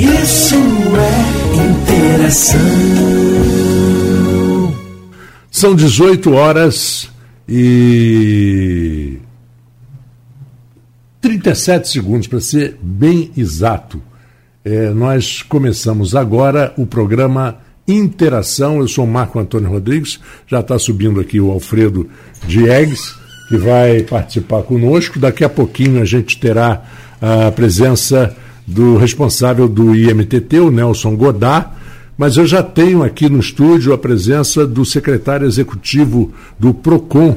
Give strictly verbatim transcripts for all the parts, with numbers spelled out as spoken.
Isso é interação. São dezoito horas e trinta e sete segundos, para ser bem exato. É, nós começamos agora o programa Interação. Eu sou o Marco Antônio Rodrigues, já está subindo aqui o Alfredo Diegues, que vai participar conosco. Daqui a pouquinho a gente terá a presença do responsável do I M T T, o Nelson Godá, mas eu já tenho aqui no estúdio a presença do secretário executivo do PROCON,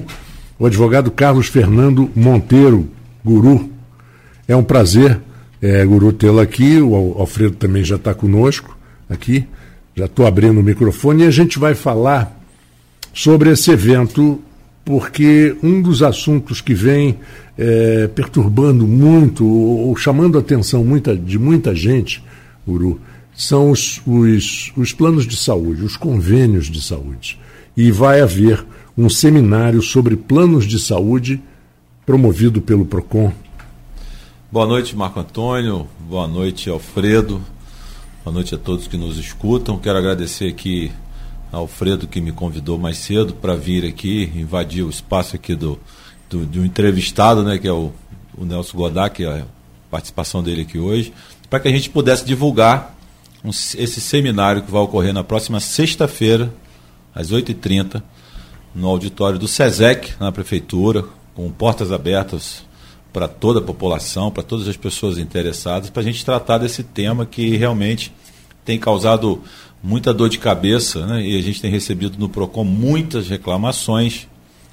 o advogado Carlos Fernando Monteiro. Guru, é um prazer, é, Guru, tê-lo aqui. O Alfredo também já está conosco aqui. Já estou abrindo o microfone e a gente vai falar sobre esse evento, porque um dos assuntos que vem é, perturbando muito ou, ou chamando a atenção muita, de muita gente, Guru, são os, os, os planos de saúde, os convênios de saúde. E vai haver um seminário sobre planos de saúde promovido pelo PROCON. Boa noite, Marco Antônio. Boa noite, Alfredo. Boa noite a todos que nos escutam. Quero agradecer aqui ao Alfredo, que me convidou mais cedo para vir aqui, invadir o espaço aqui do, do, do entrevistado, né, que é o, o Nelson Godá, que é a participação dele aqui hoje, para que a gente pudesse divulgar um, esse seminário que vai ocorrer na próxima sexta-feira, às oito e trinta, no auditório do Sesac, na Prefeitura, com portas abertas para toda a população, para todas as pessoas interessadas, para a gente tratar desse tema que realmente tem causado muita dor de cabeça, né? E a gente tem recebido no PROCON muitas reclamações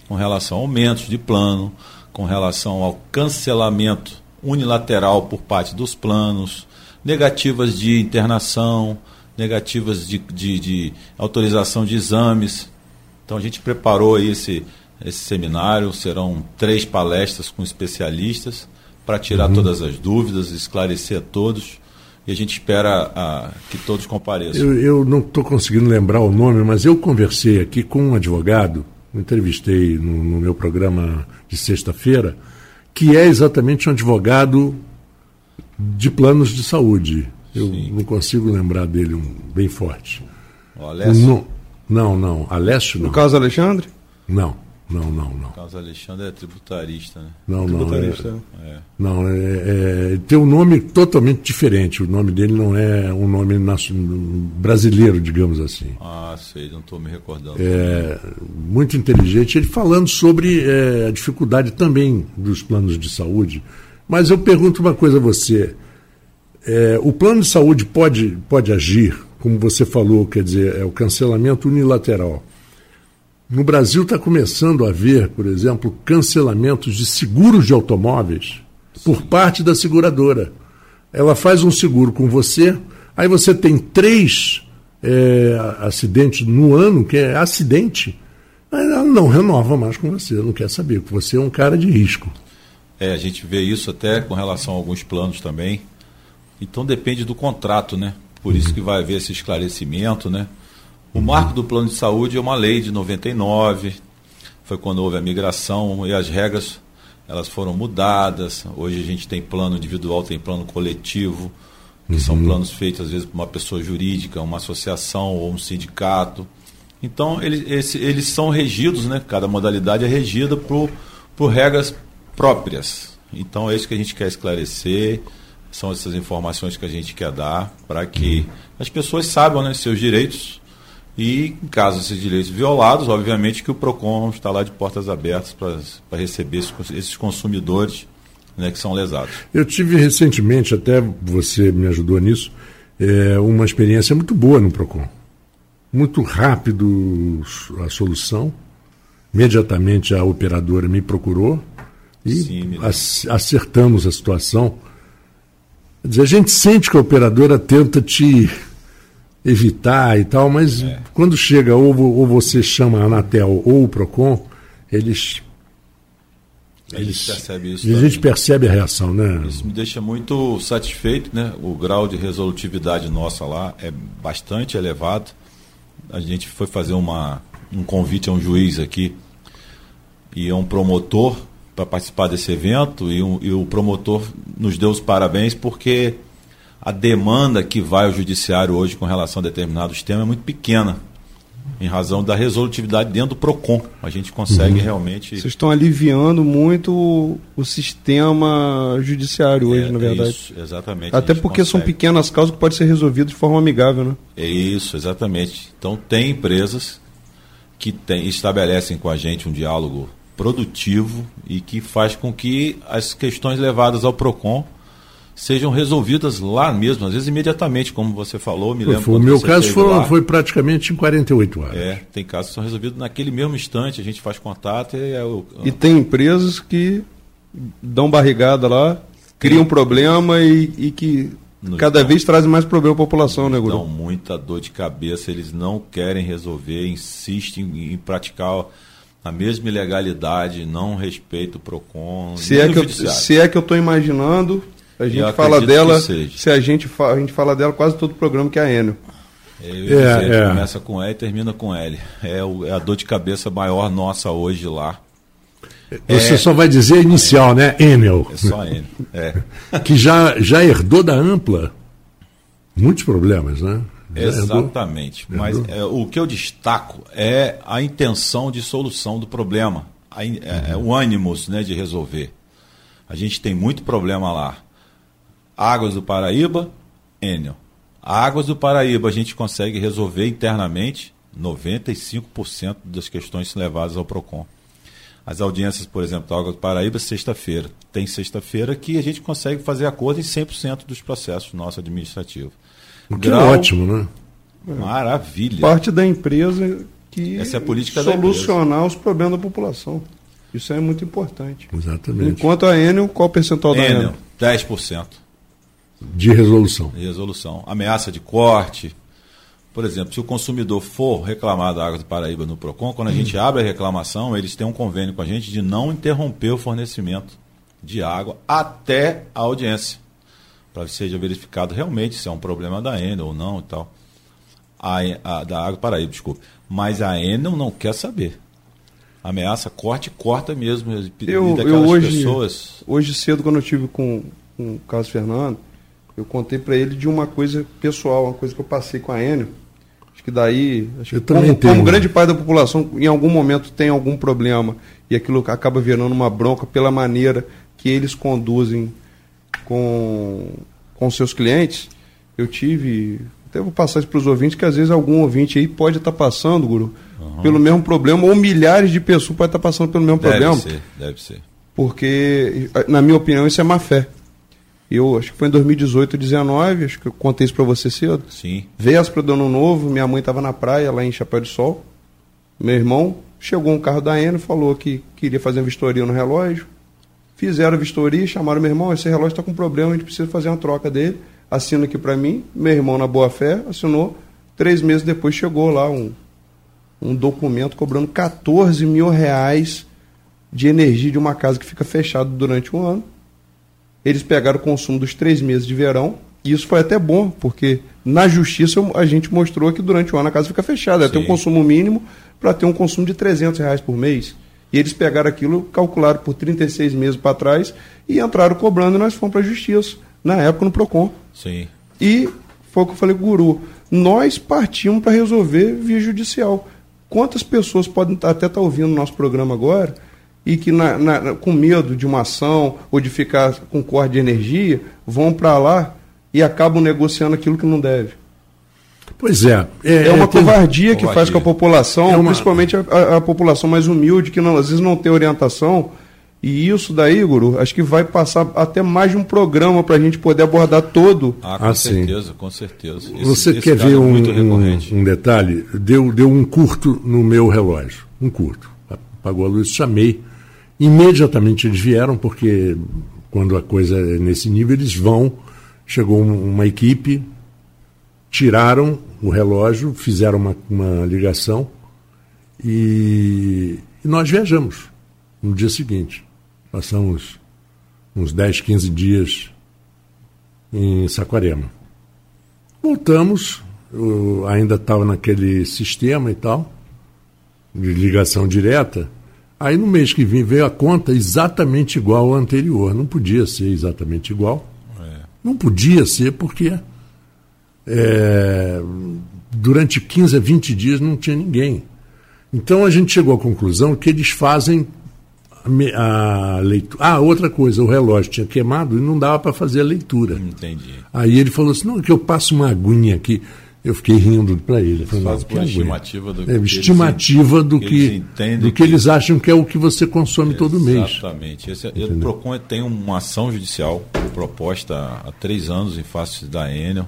com relação a aumentos de plano, com relação ao cancelamento unilateral por parte dos planos, negativas de internação, negativas de, de, de autorização de exames. Então a gente preparou aí esse... Esse seminário, serão três palestras com especialistas para tirar uhum. todas as dúvidas, esclarecer a todos, e a gente espera a, que todos compareçam. Eu, eu não estou conseguindo lembrar o nome, mas eu conversei aqui com um advogado, entrevistei no, no meu programa de sexta-feira, que é exatamente um advogado de planos de saúde. Eu Sim. não consigo lembrar dele, um bem forte. O Alessio? Não, não, não. Alessio não. O Carlos Alexandre? Não. Não, não, não. O Carlos Alexandre é tributarista, né? Não, tributarista. não. É, é. Não, é, é, tem um nome totalmente diferente. O nome dele não é um nome brasileiro, digamos assim. Ah, sei, não estou me recordando. É, muito inteligente. Ele falando sobre é, a dificuldade também dos planos de saúde. Mas eu pergunto uma coisa a você. É, o plano de saúde pode, pode agir, como você falou, quer dizer, é o cancelamento unilateral. No Brasil está começando a haver, por exemplo, cancelamentos de seguros de automóveis por Sim. parte da seguradora. Ela faz um seguro com você, aí você tem três é, acidentes no ano, que é acidente, ela não renova mais com você, não quer saber, porque você é um cara de risco. É, a gente vê isso até com relação a alguns planos também. Então depende do contrato, né? Por isso que vai haver esse esclarecimento, né? O marco do plano de saúde é uma lei de noventa e nove, foi quando houve a migração e as regras elas foram mudadas. Hoje a gente tem plano individual, tem plano coletivo, que uhum. são planos feitos às vezes por uma pessoa jurídica, uma associação ou um sindicato. Então eles, eles, eles são regidos, né? Cada modalidade é regida por, por regras próprias. Então é isso que a gente quer esclarecer, são essas informações que a gente quer dar para que as pessoas saibam, né, seus direitos. E, em caso desses direitos violados, obviamente que o PROCON está lá de portas abertas para receber esses, esses consumidores, né, que são lesados. Eu tive recentemente, até você me ajudou nisso, é, uma experiência muito boa no PROCON. Muito rápido a solução. Imediatamente a operadora me procurou e Sim, acertamos a situação. Quer dizer, a gente sente que a operadora tenta te... evitar e tal, mas é. Quando chega ou, ou você chama a Anatel ou o PROCON, eles... A gente eles, percebe isso. A gente percebe a reação, né? Isso me deixa muito satisfeito, né? O grau de resolutividade nossa lá é bastante elevado. A gente foi fazer uma, um convite a um juiz aqui e a um promotor para participar desse evento e, um, e o promotor nos deu os parabéns porque... a demanda que vai ao judiciário hoje com relação a determinados temas é muito pequena, em razão da resolutividade dentro do PROCON. A gente consegue uhum. realmente... Vocês estão aliviando muito o, o sistema judiciário hoje, é, na verdade. Isso, exatamente. Até porque consegue. São pequenas causas que podem ser resolvidas de forma amigável, né? É isso, exatamente. Então, tem empresas que tem, estabelecem com a gente um diálogo produtivo e que faz com que as questões levadas ao PROCON sejam resolvidas lá mesmo, às vezes imediatamente, como você falou. Me lembro, o meu caso foi, foi praticamente em quarenta e oito horas. É, tem casos que são resolvidos naquele mesmo instante, a gente faz contato e... É o... E tem empresas que dão barrigada lá, criam um problema e, e que nos cada dão, vez trazem mais problema à população, né, Guru? Dão muita dor de cabeça, eles não querem resolver, insistem em, em praticar a mesma ilegalidade, não respeita o PROCON. Se é que eu, se é que eu estou imaginando... A gente fala dela, se a gente, fa- a gente fala dela quase todo o programa, que é a Enel. É, dizer, é. Começa com E e termina com L. É, o, é a dor de cabeça maior nossa hoje lá. Você é, só vai dizer inicial, é, né? Enel. É só Enel. É. Que já, já herdou da Ampla muitos problemas, né? Já Exatamente. Herdou. Mas herdou. É, o que eu destaco é a intenção de solução do problema, a, é, uhum. o ânimo, né, de resolver. A gente tem muito problema lá. Águas do Paraíba, Enel. Águas do Paraíba a gente consegue resolver internamente noventa e cinco por cento das questões levadas ao PROCON. As audiências, por exemplo, da Águas do Paraíba, sexta-feira. Tem sexta-feira que a gente consegue fazer acordo em cem por cento dos processos nossos administrativos. O que Grau, é ótimo, né? Maravilha. Parte da empresa que Essa é a política solucionar da empresa. Os problemas da população. Isso é muito importante. Exatamente. Enquanto a Enel, qual o percentual da Enel? dez por cento. De resolução. De resolução. Ameaça de corte. Por exemplo, se o consumidor for reclamar da Água do Paraíba no PROCON, quando a hum. gente abre a reclamação, eles têm um convênio com a gente de não interromper o fornecimento de água até a audiência, para que seja verificado realmente se é um problema da Enel ou não e tal. A, a, da Água do Paraíba, desculpe. Mas a Enel não quer saber. Ameaça, corte, corta mesmo. Eu, eu hoje, pessoas... hoje cedo, quando eu estive com, com o Carlos Fernando, eu contei para ele de uma coisa pessoal, uma coisa que eu passei com a Enio. Acho que daí, acho que como, como grande parte da população, em algum momento tem algum problema e aquilo acaba virando uma bronca pela maneira que eles conduzem com, com seus clientes. Eu tive, até vou passar isso para os ouvintes, que às vezes algum ouvinte aí pode estar passando, Guru, uhum. pelo mesmo problema, ou milhares de pessoas podem estar passando pelo mesmo deve problema. Deve ser, deve ser. Porque, na minha opinião, isso é má fé. Eu acho que foi em dois mil e dezoito, dois mil e dezenove, acho que eu contei isso para você cedo. Sim. Véspera do Ano Novo, minha mãe estava na praia, lá em Chapéu do Sol. Meu irmão, chegou um carro da Enel, falou que queria fazer uma vistoria no relógio. Fizeram a vistoria, chamaram meu irmão, esse relógio está com problema, a gente precisa fazer uma troca dele. Assina aqui para mim. Meu irmão, na boa fé, assinou. Três meses depois chegou lá um, um documento cobrando catorze mil reais de energia de uma casa que fica fechada durante um ano. Eles pegaram o consumo dos três meses de verão, e isso foi até bom, porque na justiça a gente mostrou que durante o ano a casa fica fechada, ela tem um consumo mínimo para ter um consumo de trezentos reais por mês. E eles pegaram aquilo, calcularam por trinta e seis meses para trás, e entraram cobrando, e nós fomos para a justiça, na época no PROCON. Sim. E foi o que eu falei, Guru, nós partimos para resolver via judicial. Quantas pessoas podem até estar ouvindo o nosso programa agora... e que na, na, com medo de uma ação ou de ficar com corte de energia, vão para lá e acabam negociando aquilo que não deve. Pois é. É, é uma é, covardia que covardia. Faz com a população, é uma... principalmente a, a população mais humilde, que não, às vezes não tem orientação, e isso daí, Guru, acho que vai passar até mais de um programa para a gente poder abordar todo. Ah, com ah, certeza, sim. com certeza. Esse, Você esse quer ver um, um, um detalhe? Deu, deu um curto no meu relógio, um curto. Apagou a luz, chamei. Imediatamente eles vieram, porque quando a coisa é nesse nível, eles vão. Chegou uma equipe, tiraram o relógio, fizeram uma, uma ligação e, e nós viajamos no dia seguinte. Passamos uns dez, quinze dias em Saquarema. Voltamos, eu ainda estava naquele sistema e tal, de ligação direta. Aí no mês que vem veio a conta exatamente igual ao anterior. Não podia ser exatamente igual. É. Não podia ser, porque é, durante quinze a vinte dias não tinha ninguém. Então a gente chegou à conclusão que eles fazem a, a leitura. Ah, outra coisa, o relógio tinha queimado e não dava para fazer a leitura. Entendi. Aí ele falou assim, não, que eu passo uma aguinha aqui. Eu fiquei rindo para ele. Faz por estimativa do que, é, que estimativa eles, do que, eles, do que, que eles acham que é o que você consome todo mês. Exatamente. Esse, o PROCON tem uma ação judicial proposta há três anos em face da Enel,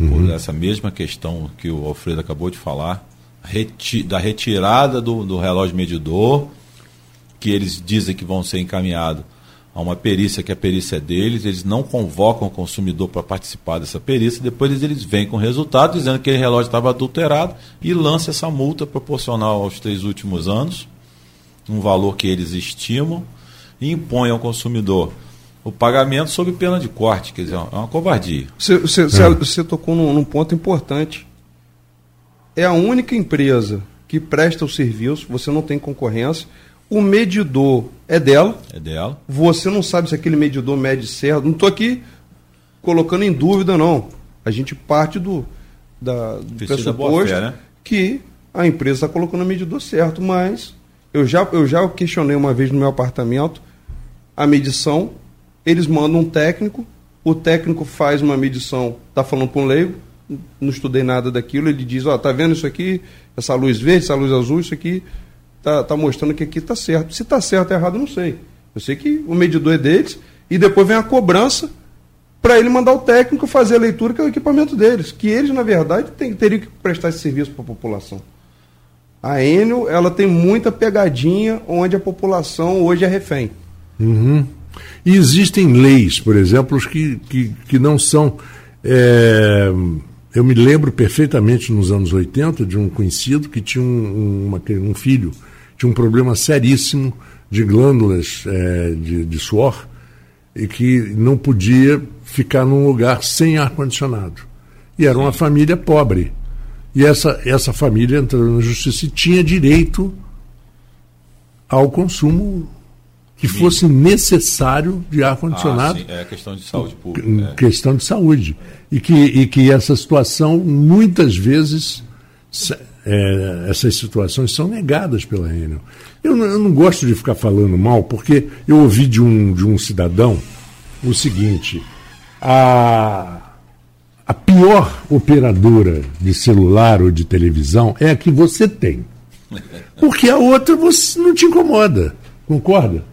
uhum. por essa mesma questão que o Alfredo acabou de falar, reti, da retirada do, do relógio medidor, que eles dizem que vão ser encaminhados a uma perícia, que a perícia é deles, eles não convocam o consumidor para participar dessa perícia, depois eles vêm com o resultado, dizendo que aquele relógio estava adulterado, e lança essa multa proporcional aos três últimos anos, um valor que eles estimam, e impõe ao consumidor o pagamento sob pena de corte, quer dizer, é uma covardia. Você, você, é. você tocou num, num ponto importante. É a única empresa que presta o serviço, você não tem concorrência, o medidor é dela. É dela. Você não sabe se aquele medidor mede certo. Não estou aqui colocando em dúvida, não. A gente parte do, da, do pressuposto da né? que a empresa está colocando o medidor certo, mas eu já, eu já questionei uma vez no meu apartamento a medição. Eles mandam um técnico, o técnico faz uma medição, está falando para um leigo, não estudei nada daquilo, ele diz, ó, tá vendo isso aqui? Essa luz verde, essa luz azul, isso aqui... Está tá mostrando que aqui está certo. Se está certo ou errado, eu não sei. Eu sei que o medidor é deles e depois vem a cobrança para ele mandar o técnico fazer a leitura, que é o equipamento deles, que eles, na verdade, tem, teriam que prestar esse serviço para a população. A Enel, ela tem muita pegadinha onde a população hoje é refém. Uhum. E existem leis, por exemplo, que, que, que não são... É... Eu me lembro perfeitamente, nos anos oitenta, de um conhecido que tinha um, uma, um filho, tinha um problema seríssimo de glândulas é, de, de suor, e que não podia ficar num lugar sem ar-condicionado. E era uma família pobre. E essa, essa família entrou na justiça e tinha direito ao consumo que fosse necessário de ar-condicionado. Ah, sim, é questão de saúde pública. É. Questão de saúde. E que, e que essa situação, muitas vezes, é, essas situações são negadas pela Enel. Eu, eu não gosto de ficar falando mal, porque eu ouvi de um, de um cidadão o seguinte, a, a pior operadora de celular ou de televisão é a que você tem. Porque a outra você não te incomoda, concorda?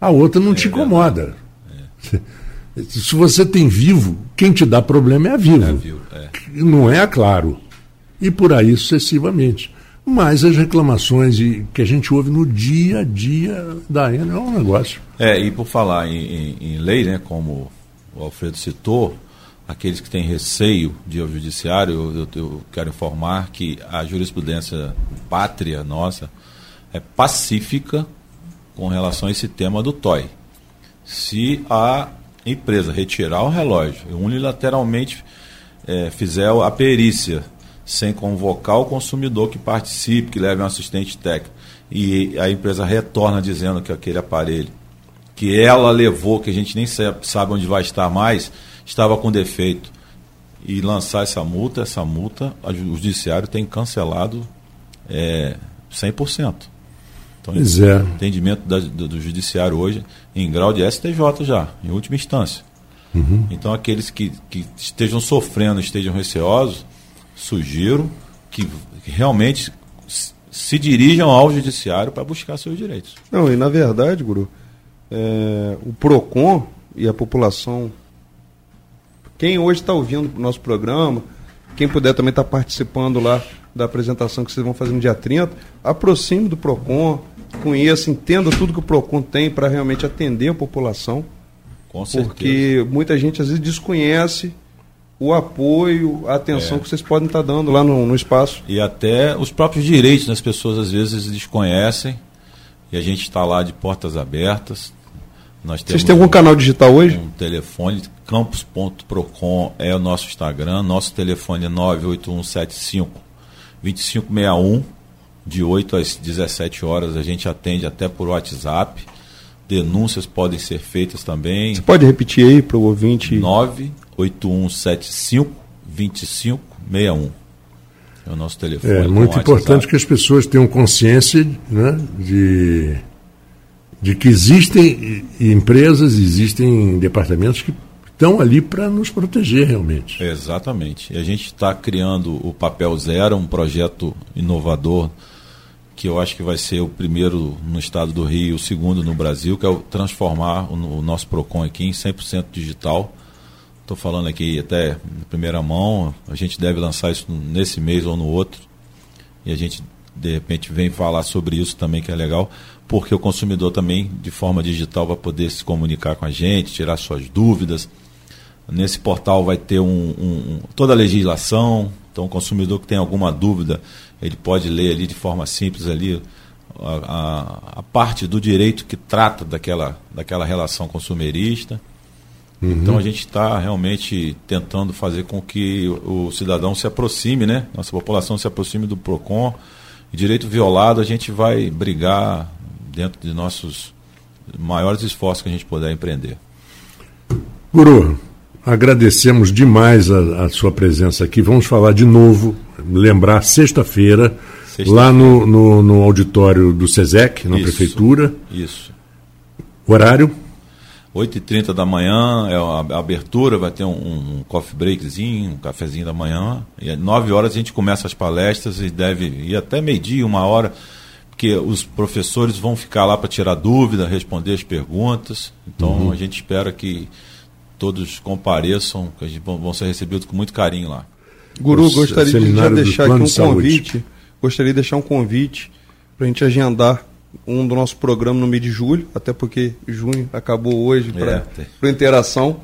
A outra não é, te incomoda. É. Se você tem Vivo, quem te dá problema é a Vivo. É a Vivo é. Não é a Claro. E por aí sucessivamente. Mas as reclamações que a gente ouve no dia a dia da Enel é um negócio. É, e por falar em, em, em lei, né, como o Alfredo citou, aqueles que têm receio de ir ao judiciário, eu, eu quero informar que a jurisprudência pátria nossa é pacífica com relação a esse tema do T O I. Se a empresa retirar o relógio e unilateralmente é, fizer a perícia, sem convocar o consumidor que participe, que leve um assistente técnico, e a empresa retorna dizendo que aquele aparelho que ela levou, que a gente nem sabe onde vai estar mais, estava com defeito, e lançar essa multa, essa multa, o judiciário tem cancelado é, cem por cento. Pois é. Entendimento da, do, do judiciário hoje em grau de S T J já, em última instância. Uhum. Então, aqueles que, que estejam sofrendo, estejam receosos, sugiro que, que realmente se dirijam ao judiciário para buscar seus direitos. Não, e na verdade, Guru, é, o PROCON e a população, quem hoje está ouvindo o nosso programa, quem puder também está participando lá da apresentação que vocês vão fazer no dia trinta, aproxime do PROCON, conheça, entenda tudo que o PROCON tem para realmente atender a população. Com certeza. Porque muita gente às vezes desconhece o apoio, a atenção é. que vocês podem estar dando lá no, no espaço. E até os próprios direitos das pessoas às vezes desconhecem, e a gente está lá de portas abertas. Nós temos, vocês têm algum um, canal digital hoje? Um telefone, campus ponto procon é o nosso Instagram, nosso telefone é nove oito um sete cinco, dois cinco seis um, de oito às dezessete horas, a gente atende até por WhatsApp, denúncias podem ser feitas também. Você pode repetir aí para o ouvinte? nove oito um sete cinco, dois cinco seis um é o nosso telefone. É muito importante que as pessoas tenham consciência, né, de, de que existem empresas, existem departamentos que estão ali para nos proteger realmente. Exatamente. E a gente está criando o Papel Zero, um projeto inovador, que eu acho que vai ser o primeiro no estado do Rio, o segundo no Brasil, que é o transformar o, o nosso PROCON aqui em cem por cento digital. Estou falando aqui até em primeira mão, a gente deve lançar isso nesse mês ou no outro, e a gente de repente vem falar sobre isso também, que é legal, porque o consumidor também, de forma digital, vai poder se comunicar com a gente, tirar suas dúvidas. Nesse portal vai ter um, um, toda a legislação, então o consumidor que tem alguma dúvida, ele pode ler ali de forma simples ali a, a, a parte do direito que trata daquela, daquela relação consumerista. Uhum. Então a gente está realmente tentando fazer com que o, o cidadão se aproxime, né? Nossa população se aproxime do PROCON. E direito violado a gente vai brigar dentro de nossos maiores esforços que a gente puder empreender. Guru, agradecemos demais a, a sua presença aqui. Vamos falar de novo, lembrar, sexta-feira, sexta-feira. lá no, no, no auditório do Sesac, na isso, prefeitura. Isso. Horário? oito e trinta da manhã, é a abertura, vai ter um, um coffee breakzinho, um cafezinho da manhã. E às nove horas a gente começa as palestras e deve ir até meio-dia, uma hora, porque os professores vão ficar lá para tirar dúvida, responder as perguntas. Então uhum. a gente espera que todos compareçam, que a gente vão ser recebidos com muito carinho lá. Guru, o gostaria de já deixar aqui um de convite, gostaria de deixar um convite para a gente agendar um do nosso programa no mês de julho, até porque junho acabou hoje para é. Interação.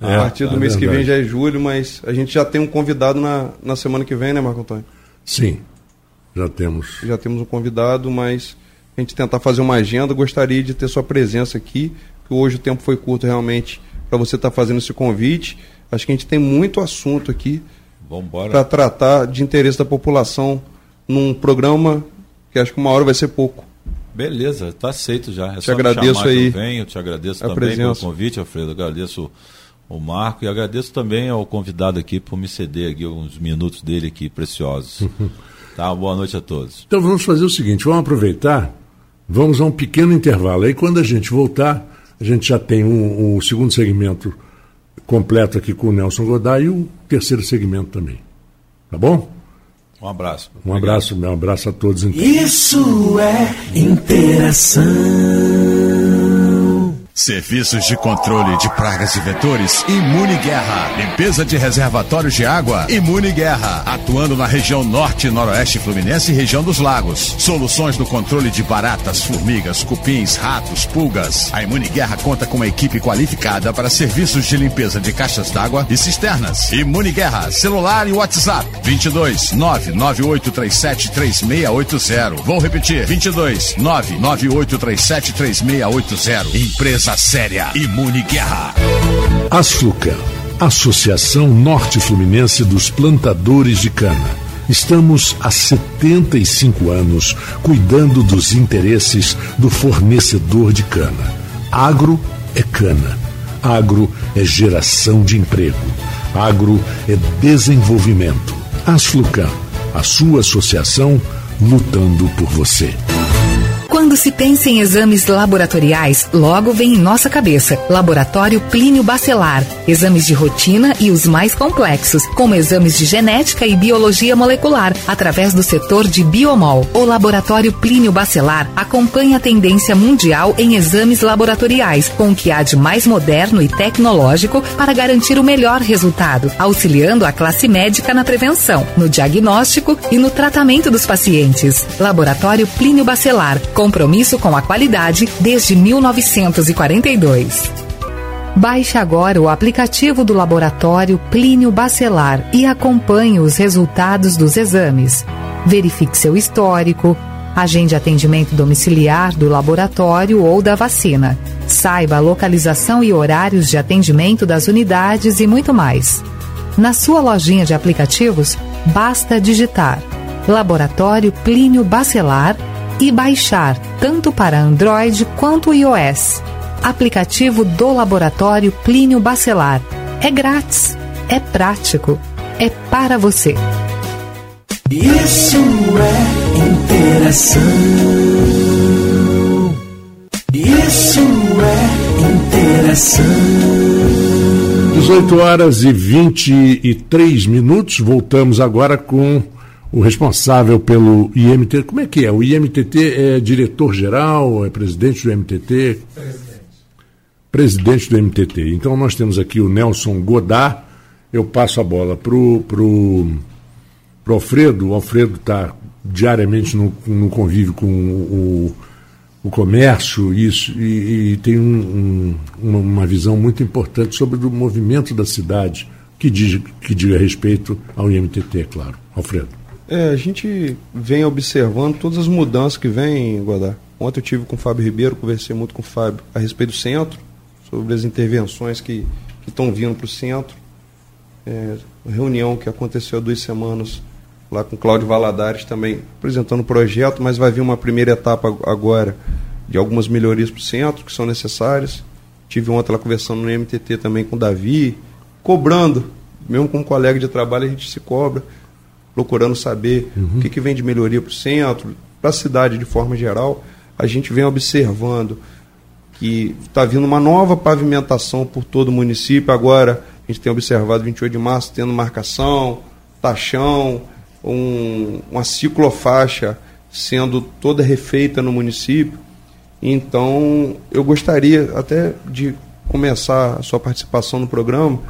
É, a partir do é mês verdade. que vem já é julho, mas a gente já tem um convidado na, na semana que vem, né, Marco Antônio? Sim, já temos. Já temos um convidado, mas a gente tentar fazer uma agenda, gostaria de ter sua presença aqui, que hoje o tempo foi curto realmente para você estar tá fazendo esse convite. Acho que a gente tem muito assunto aqui para tratar de interesse da população num programa que acho que uma hora vai ser pouco. Beleza, está aceito já. É te agradeço aí. Eu, venho, eu te agradeço também presença. pelo convite, Alfredo. Agradeço o Marco e agradeço também ao convidado aqui por me ceder aqui uns minutos dele aqui preciosos. Tá, boa noite a todos. Então vamos fazer o seguinte, vamos aproveitar, vamos a um pequeno intervalo. Aí quando a gente voltar, a gente já tem um, um segundo segmento completo aqui com o Nelson Godá e o terceiro segmento também. Tá bom? Um abraço. Um Obrigado. abraço, meu abraço a todos. Então. Isso é Interação. Serviços de controle de pragas e vetores, Imune Guerra. Limpeza de reservatórios de água, Imune Guerra. Atuando na região norte e noroeste fluminense e região dos lagos. Soluções do controle de baratas, formigas, cupins, ratos, pulgas. A Imune Guerra conta com uma equipe qualificada para serviços de limpeza de caixas d'água e cisternas. Imune Guerra, celular e WhatsApp, vinte e dois, nove nove oito três sete três seis oito zero. Vou repetir, vinte e dois, nove nove oito três sete três seis oito zero. Empresa séria, Imune Guerra. Açúcar, Associação Norte Fluminense dos Plantadores de Cana. Estamos há setenta e cinco anos cuidando dos interesses do fornecedor de cana. Agro é cana. Agro é geração de emprego. Agro é desenvolvimento. Asflucan, a sua associação lutando por você. Quando se pensa em exames laboratoriais, logo vem em nossa cabeça Laboratório Plínio Bacelar. Exames de rotina e os mais complexos, como exames de genética e biologia molecular, através do setor de Biomol. O Laboratório Plínio Bacelar acompanha a tendência mundial em exames laboratoriais, com o que há de mais moderno e tecnológico para garantir o melhor resultado, auxiliando a classe médica na prevenção, no diagnóstico e no tratamento dos pacientes. Laboratório Plínio Bacelar, compromisso com a qualidade desde mil novecentos e quarenta e dois. Baixe agora o aplicativo do Laboratório Plínio Bacelar e acompanhe os resultados dos exames. Verifique seu histórico, agende atendimento domiciliar do laboratório ou da vacina. Saiba a localização e horários de atendimento das unidades e muito mais. Na sua lojinha de aplicativos, basta digitar Laboratório Plínio Bacelar e baixar, tanto para Android quanto iOS. Aplicativo do Laboratório Plínio Bacelar. É grátis, é prático, é para você. Isso é interação. Isso é interação. dezoito horas e vinte e três minutos, voltamos agora com o responsável pelo I M T T. Como é que é? O I M T T é diretor-geral, é presidente do I M T T? Presidente. Presidente do I M T T. Então nós temos aqui o Nelson Godá. Eu passo a bola para o pro, pro Alfredo. O Alfredo está diariamente no, no convívio com o... o comércio, isso, e, e tem um, um, uma visão muito importante sobre o movimento da cidade, que diz, que diga respeito ao I M T T, é claro. Alfredo. É, a gente vem observando todas as mudanças que vem, Godá. Ontem eu estive com o Fábio Ribeiro, conversei muito com o Fábio a respeito do centro, sobre as intervenções que estão vindo para o centro. É, reunião que aconteceu há duas semanas lá com o Cláudio Valadares também apresentando o projeto, mas vai vir uma primeira etapa agora de algumas melhorias para o centro que são necessárias. Tive ontem lá conversando no I M T T também com o Davi, cobrando, mesmo com um colega de trabalho a gente se cobra, procurando saber uhum. o que, que vem de melhoria para o centro, para a cidade de forma geral. A gente vem observando que está vindo uma nova pavimentação por todo o município. Agora a gente tem observado vinte e oito de março tendo marcação, taxão, Um, uma ciclofaixa sendo toda refeita no município. Então eu gostaria até de começar a sua participação no programa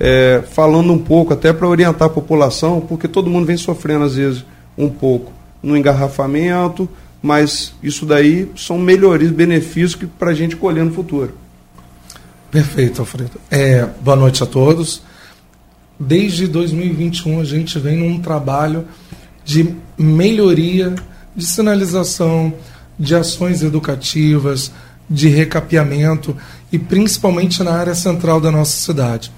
é, falando um pouco, até para orientar a população, porque todo mundo vem sofrendo às vezes um pouco no engarrafamento, mas isso daí são melhorias, benefícios que para a gente colher no futuro. Perfeito, Alfredo. É, boa noite a todos. Desde dois mil e vinte e um a gente vem num trabalho de melhoria, de sinalização, de ações educativas, de recapeamento e principalmente na área central da nossa cidade.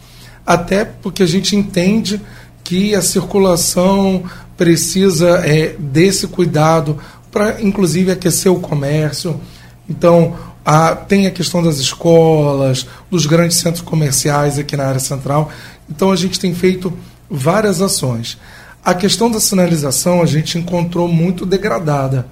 Até porque a gente entende que a circulação precisa é, desse cuidado para inclusive aquecer o comércio. Então a, tem a questão das escolas, dos grandes centros comerciais aqui na área central. Então a gente tem feito várias ações. A questão da sinalização a gente encontrou muito degradada.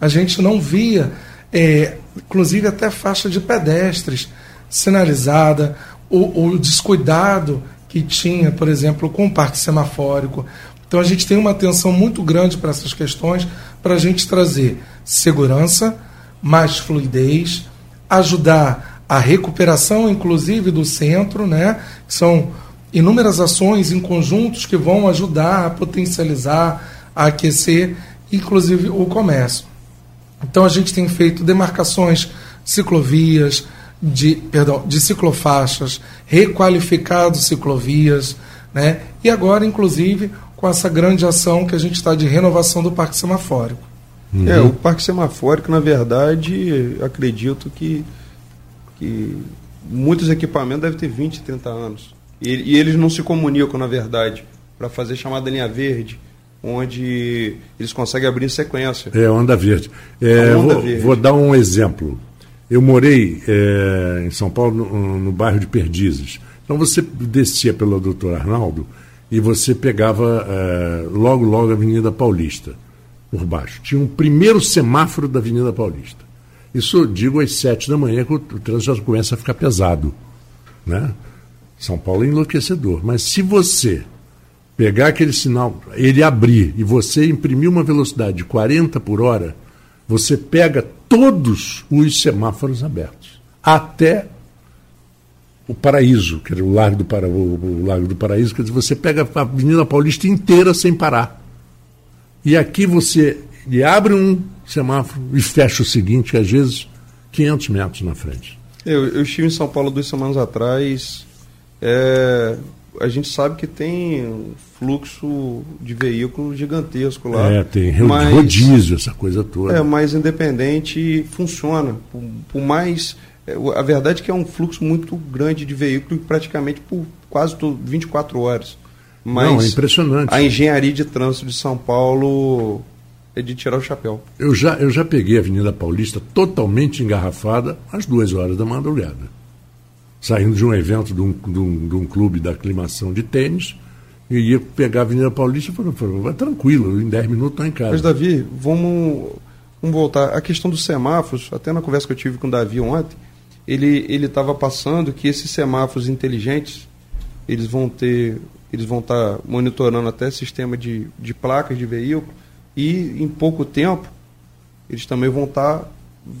A gente não via, é, inclusive até faixa de pedestres sinalizada, o, o descuidado que tinha, por exemplo, com o parque semafórico. Então a gente tem uma atenção muito grande para essas questões, para a gente trazer segurança, mais fluidez, ajudar a recuperação, inclusive, do centro, né? São inúmeras ações em conjuntos que vão ajudar a potencializar, a aquecer, inclusive o comércio. Então a gente tem feito demarcações, ciclovias, de, perdão, de ciclofaixas, requalificado ciclovias, né? E agora, inclusive, com essa grande ação que a gente está de renovação do parque semafórico. Uhum. É, o parque semafórico, na verdade, acredito que, que muitos equipamentos devem ter vinte, trinta anos. E eles não se comunicam, na verdade, para fazer chamada linha verde, onde eles conseguem abrir em sequência. É, onda verde. É, onda vou, verde. Vou dar um exemplo. Eu morei é, em São Paulo, no, no bairro de Perdizes. Então você descia pelo doutor Arnaldo e você pegava é, logo, logo a Avenida Paulista, por baixo. Tinha um primeiro semáforo da Avenida Paulista. Isso, digo, às sete da manhã, que o trânsito já começa a ficar pesado, né? São Paulo é enlouquecedor, mas se você pegar aquele sinal, ele abrir e você imprimir uma velocidade de quarenta por hora, você pega todos os semáforos abertos, até o Paraíso, que é o Largo do, Para... o Largo do Paraíso, quer dizer, você pega a Avenida Paulista inteira sem parar. E aqui você ele abre um semáforo e fecha o seguinte, que às vezes quinhentos metros na frente. Eu, eu estive em São Paulo duas semanas atrás. É, a gente sabe que tem um fluxo de veículo gigantesco lá. É, tem mas, rodízio, essa coisa toda. É, mas independente funciona. Por, por mais. É, a verdade é que é um fluxo muito grande de veículo, praticamente por quase todo, vinte e quatro horas. Mas não, é impressionante. A engenharia de trânsito de São Paulo é de tirar o chapéu. Eu já, eu já peguei a Avenida Paulista totalmente engarrafada às duas horas da madrugada, saindo de um evento de um, de um, de um clube da aclimação de tênis, e ia pegar a Avenida Paulista e falou, vai tranquilo, em dez minutos estou em casa. Mas, Davi, vamos, vamos voltar. A questão dos semáforos, até na conversa que eu tive com o Davi ontem, ele estava passando que esses semáforos inteligentes, eles vão ter, eles vão estar monitorando até sistema de, de placas de veículo, e em pouco tempo eles também vão estar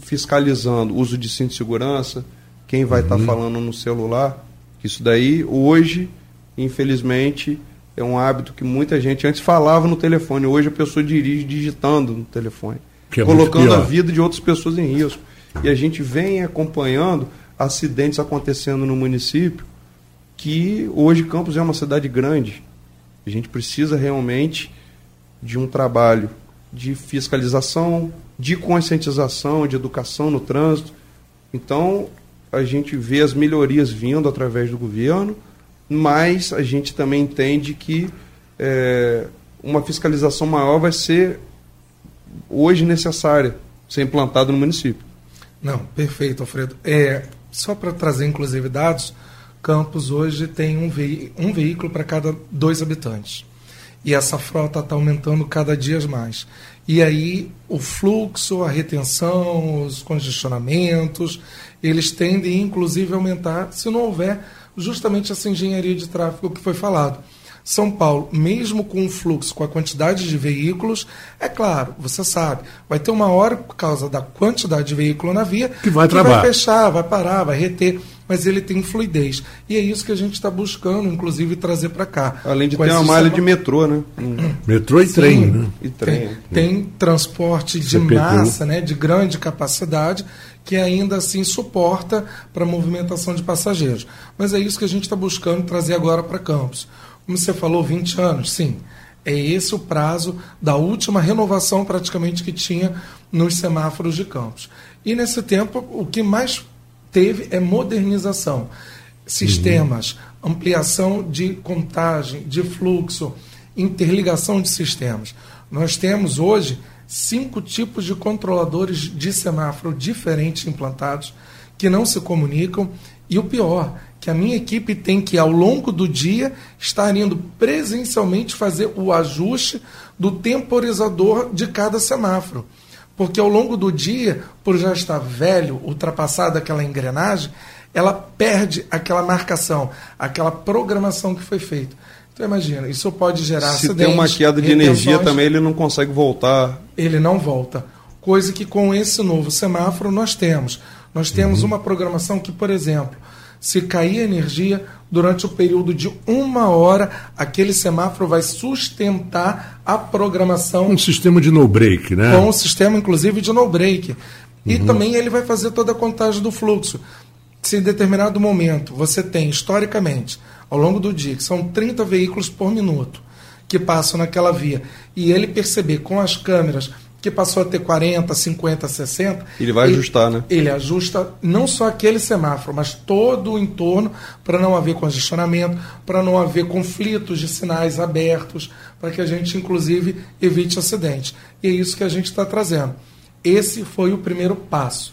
fiscalizando o uso de cinto de segurança, quem vai estar uhum. tá falando no celular. Isso daí, hoje, infelizmente, é um hábito que muita gente antes falava no telefone. Hoje a pessoa dirige digitando no telefone, que é colocando a vida de outras pessoas em risco. E a gente vem acompanhando acidentes acontecendo no município, que hoje Campos é uma cidade grande. A gente precisa realmente de um trabalho de fiscalização, de conscientização, de educação no trânsito. Então, a gente vê as melhorias vindo através do governo, mas a gente também entende que é, uma fiscalização maior vai ser hoje necessária, ser implantada no município. Não, perfeito, Alfredo. É, só para trazer, inclusive, dados, Campos hoje tem um, ve- um veículo para cada dois habitantes. E essa frota está aumentando cada dia mais. E aí o fluxo, a retenção, os congestionamentos, eles tendem inclusive a aumentar se não houver justamente essa engenharia de tráfego que foi falado. São Paulo, mesmo com o fluxo, com a quantidade de veículos, é claro, você sabe, vai ter uma hora, por causa da quantidade de veículo na via, que vai, que vai fechar, vai parar, vai reter, mas ele tem fluidez. E é isso que a gente está buscando, inclusive, trazer para cá. Além de com ter uma malha sistema... de metrô, né? Metrô e Sim, trem, né? E trem. Tem, tem transporte de C P T U. Massa, né? De grande capacidade, que ainda assim suporta para a movimentação de passageiros. Mas é isso que a gente está buscando trazer agora para Campos. Como você falou, vinte anos, sim. É esse o prazo da última renovação praticamente que tinha nos semáforos de Campos. E nesse tempo, o que mais teve é modernização. Sistemas, uhum. ampliação de contagem, de fluxo, interligação de sistemas. Nós temos hoje cinco tipos de controladores de semáforo diferentes implantados que não se comunicam. E o pior, que a minha equipe tem que, ao longo do dia, estar indo presencialmente fazer o ajuste do temporizador de cada semáforo. Porque ao longo do dia, por já estar velho, ultrapassada aquela engrenagem, ela perde aquela marcação, aquela programação que foi feita. Então imagina, isso pode gerar acidentes. Se tem uma queda de energia também, ele não consegue voltar. Ele não volta. Coisa que com esse novo semáforo nós temos. Nós temos uhum. uma programação que, por exemplo, se cair energia, durante o período de uma hora, aquele semáforo vai sustentar a programação. Um sistema de no-break, né? Com um sistema, inclusive, de no-break. Uhum. E também ele vai fazer toda a contagem do fluxo. Se em determinado momento você tem, historicamente, ao longo do dia, que são trinta veículos por minuto que passam naquela via, e ele perceber com as câmeras que passou a ter quarenta, cinquenta, sessenta... Ele vai ele, ajustar, né? Ele ajusta não só aquele semáforo, mas todo o entorno, para não haver congestionamento, para não haver conflitos de sinais abertos, para que a gente, inclusive, evite acidente. E é isso que a gente está trazendo. Esse foi o primeiro passo.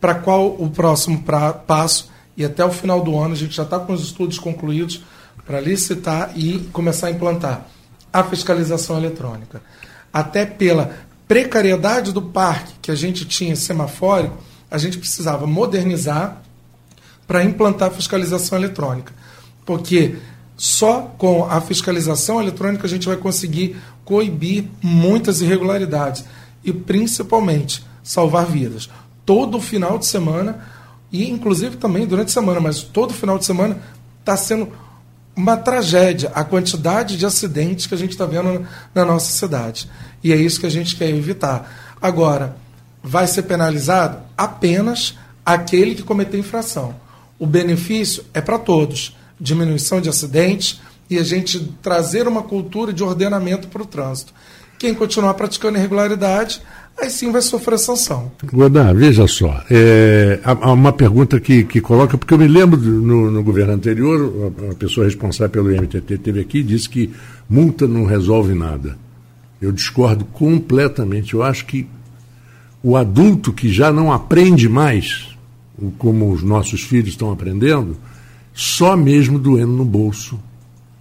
Para qual o próximo pra, passo? E até o final do ano, a gente já está com os estudos concluídos para licitar e começar a implantar a fiscalização eletrônica. Até pela precariedade do parque que a gente tinha semafórico, a gente precisava modernizar para implantar a fiscalização eletrônica. Porque só com a fiscalização eletrônica a gente vai conseguir coibir muitas irregularidades e, principalmente, salvar vidas. Todo final de semana, e inclusive também durante a semana, mas todo final de semana está sendo uma tragédia a quantidade de acidentes que a gente está vendo na nossa cidade. E é isso que a gente quer evitar. Agora, vai ser penalizado apenas aquele que cometer infração. O benefício é para todos. Diminuição de acidentes e a gente trazer uma cultura de ordenamento para o trânsito. Quem continuar praticando irregularidade, aí sim vai sofrer sanção. Godá, veja só, é, há uma pergunta que, que coloca, porque eu me lembro no, no governo anterior, a, a pessoa responsável pelo I M T T esteve aqui e disse que multa não resolve nada. Eu discordo completamente. Eu acho que o adulto que já não aprende mais, como os nossos filhos estão aprendendo, só mesmo doendo no bolso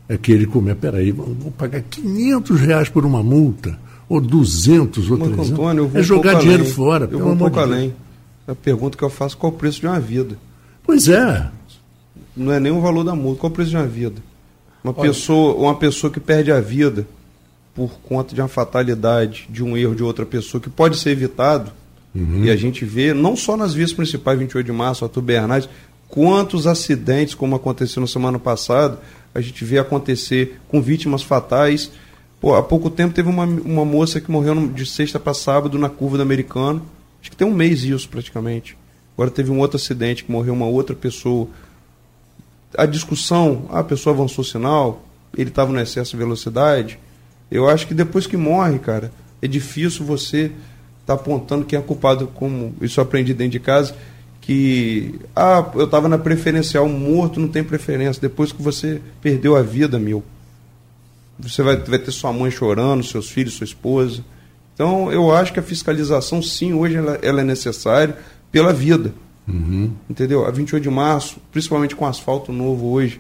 é que ele come. Peraí, vou pagar quinhentos reais por uma multa, ou duzentos, ou trezentos. Antônio, é jogar um dinheiro além. Fora. Eu vou um pouco de além. A pergunta que eu faço, qual o preço de uma vida? Pois é. Não é nem o valor da multa, qual o preço de uma vida? Uma, pessoa, uma pessoa que perde a vida por conta de uma fatalidade, de um erro de outra pessoa, que pode ser evitado, uhum. E a gente vê, não só nas vias principais, vinte e oito de março, Arthur Bernardes, quantos acidentes, como aconteceu na semana passada, a gente vê acontecer com vítimas fatais. Pô, há pouco tempo teve uma, uma moça que morreu de sexta para sábado na curva do Americano. Acho que tem um mês isso, praticamente. Agora teve um outro acidente que morreu uma outra pessoa. A discussão, a pessoa avançou o sinal, ele estava no excesso de velocidade. Eu acho que depois que morre, cara, é difícil você estar apontando quem é culpado, como isso eu aprendi dentro de casa, que, ah, eu estava na preferencial, morto não tem preferência. Depois que você perdeu a vida, meu, você vai, vai ter sua mãe chorando, seus filhos, sua esposa. Então, eu acho que a fiscalização, sim, hoje ela, ela é necessária pela vida. Uhum. Entendeu? A vinte e oito de março, principalmente com asfalto novo hoje,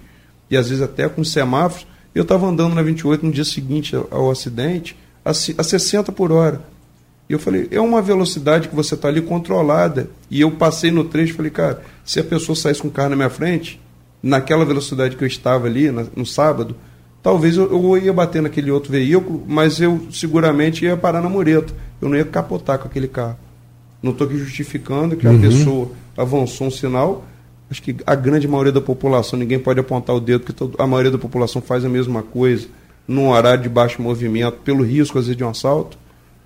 e às vezes até com semáforos, eu estava andando na vinte e oito no dia seguinte ao acidente, a, a sessenta por hora. E eu falei, é uma velocidade que você está ali controlada. E eu passei no trecho e falei, cara, se a pessoa saísse com o carro na minha frente, naquela velocidade que eu estava ali, na, no sábado, talvez eu, eu ia bater naquele outro veículo, mas eu seguramente ia parar na mureta. Eu não ia capotar com aquele carro. Não estou aqui justificando que a uhum. pessoa avançou um sinal. Acho que a grande maioria da população, ninguém pode apontar o dedo, porque todo, a maioria da população faz a mesma coisa, num horário de baixo movimento, pelo risco, às vezes, de um assalto.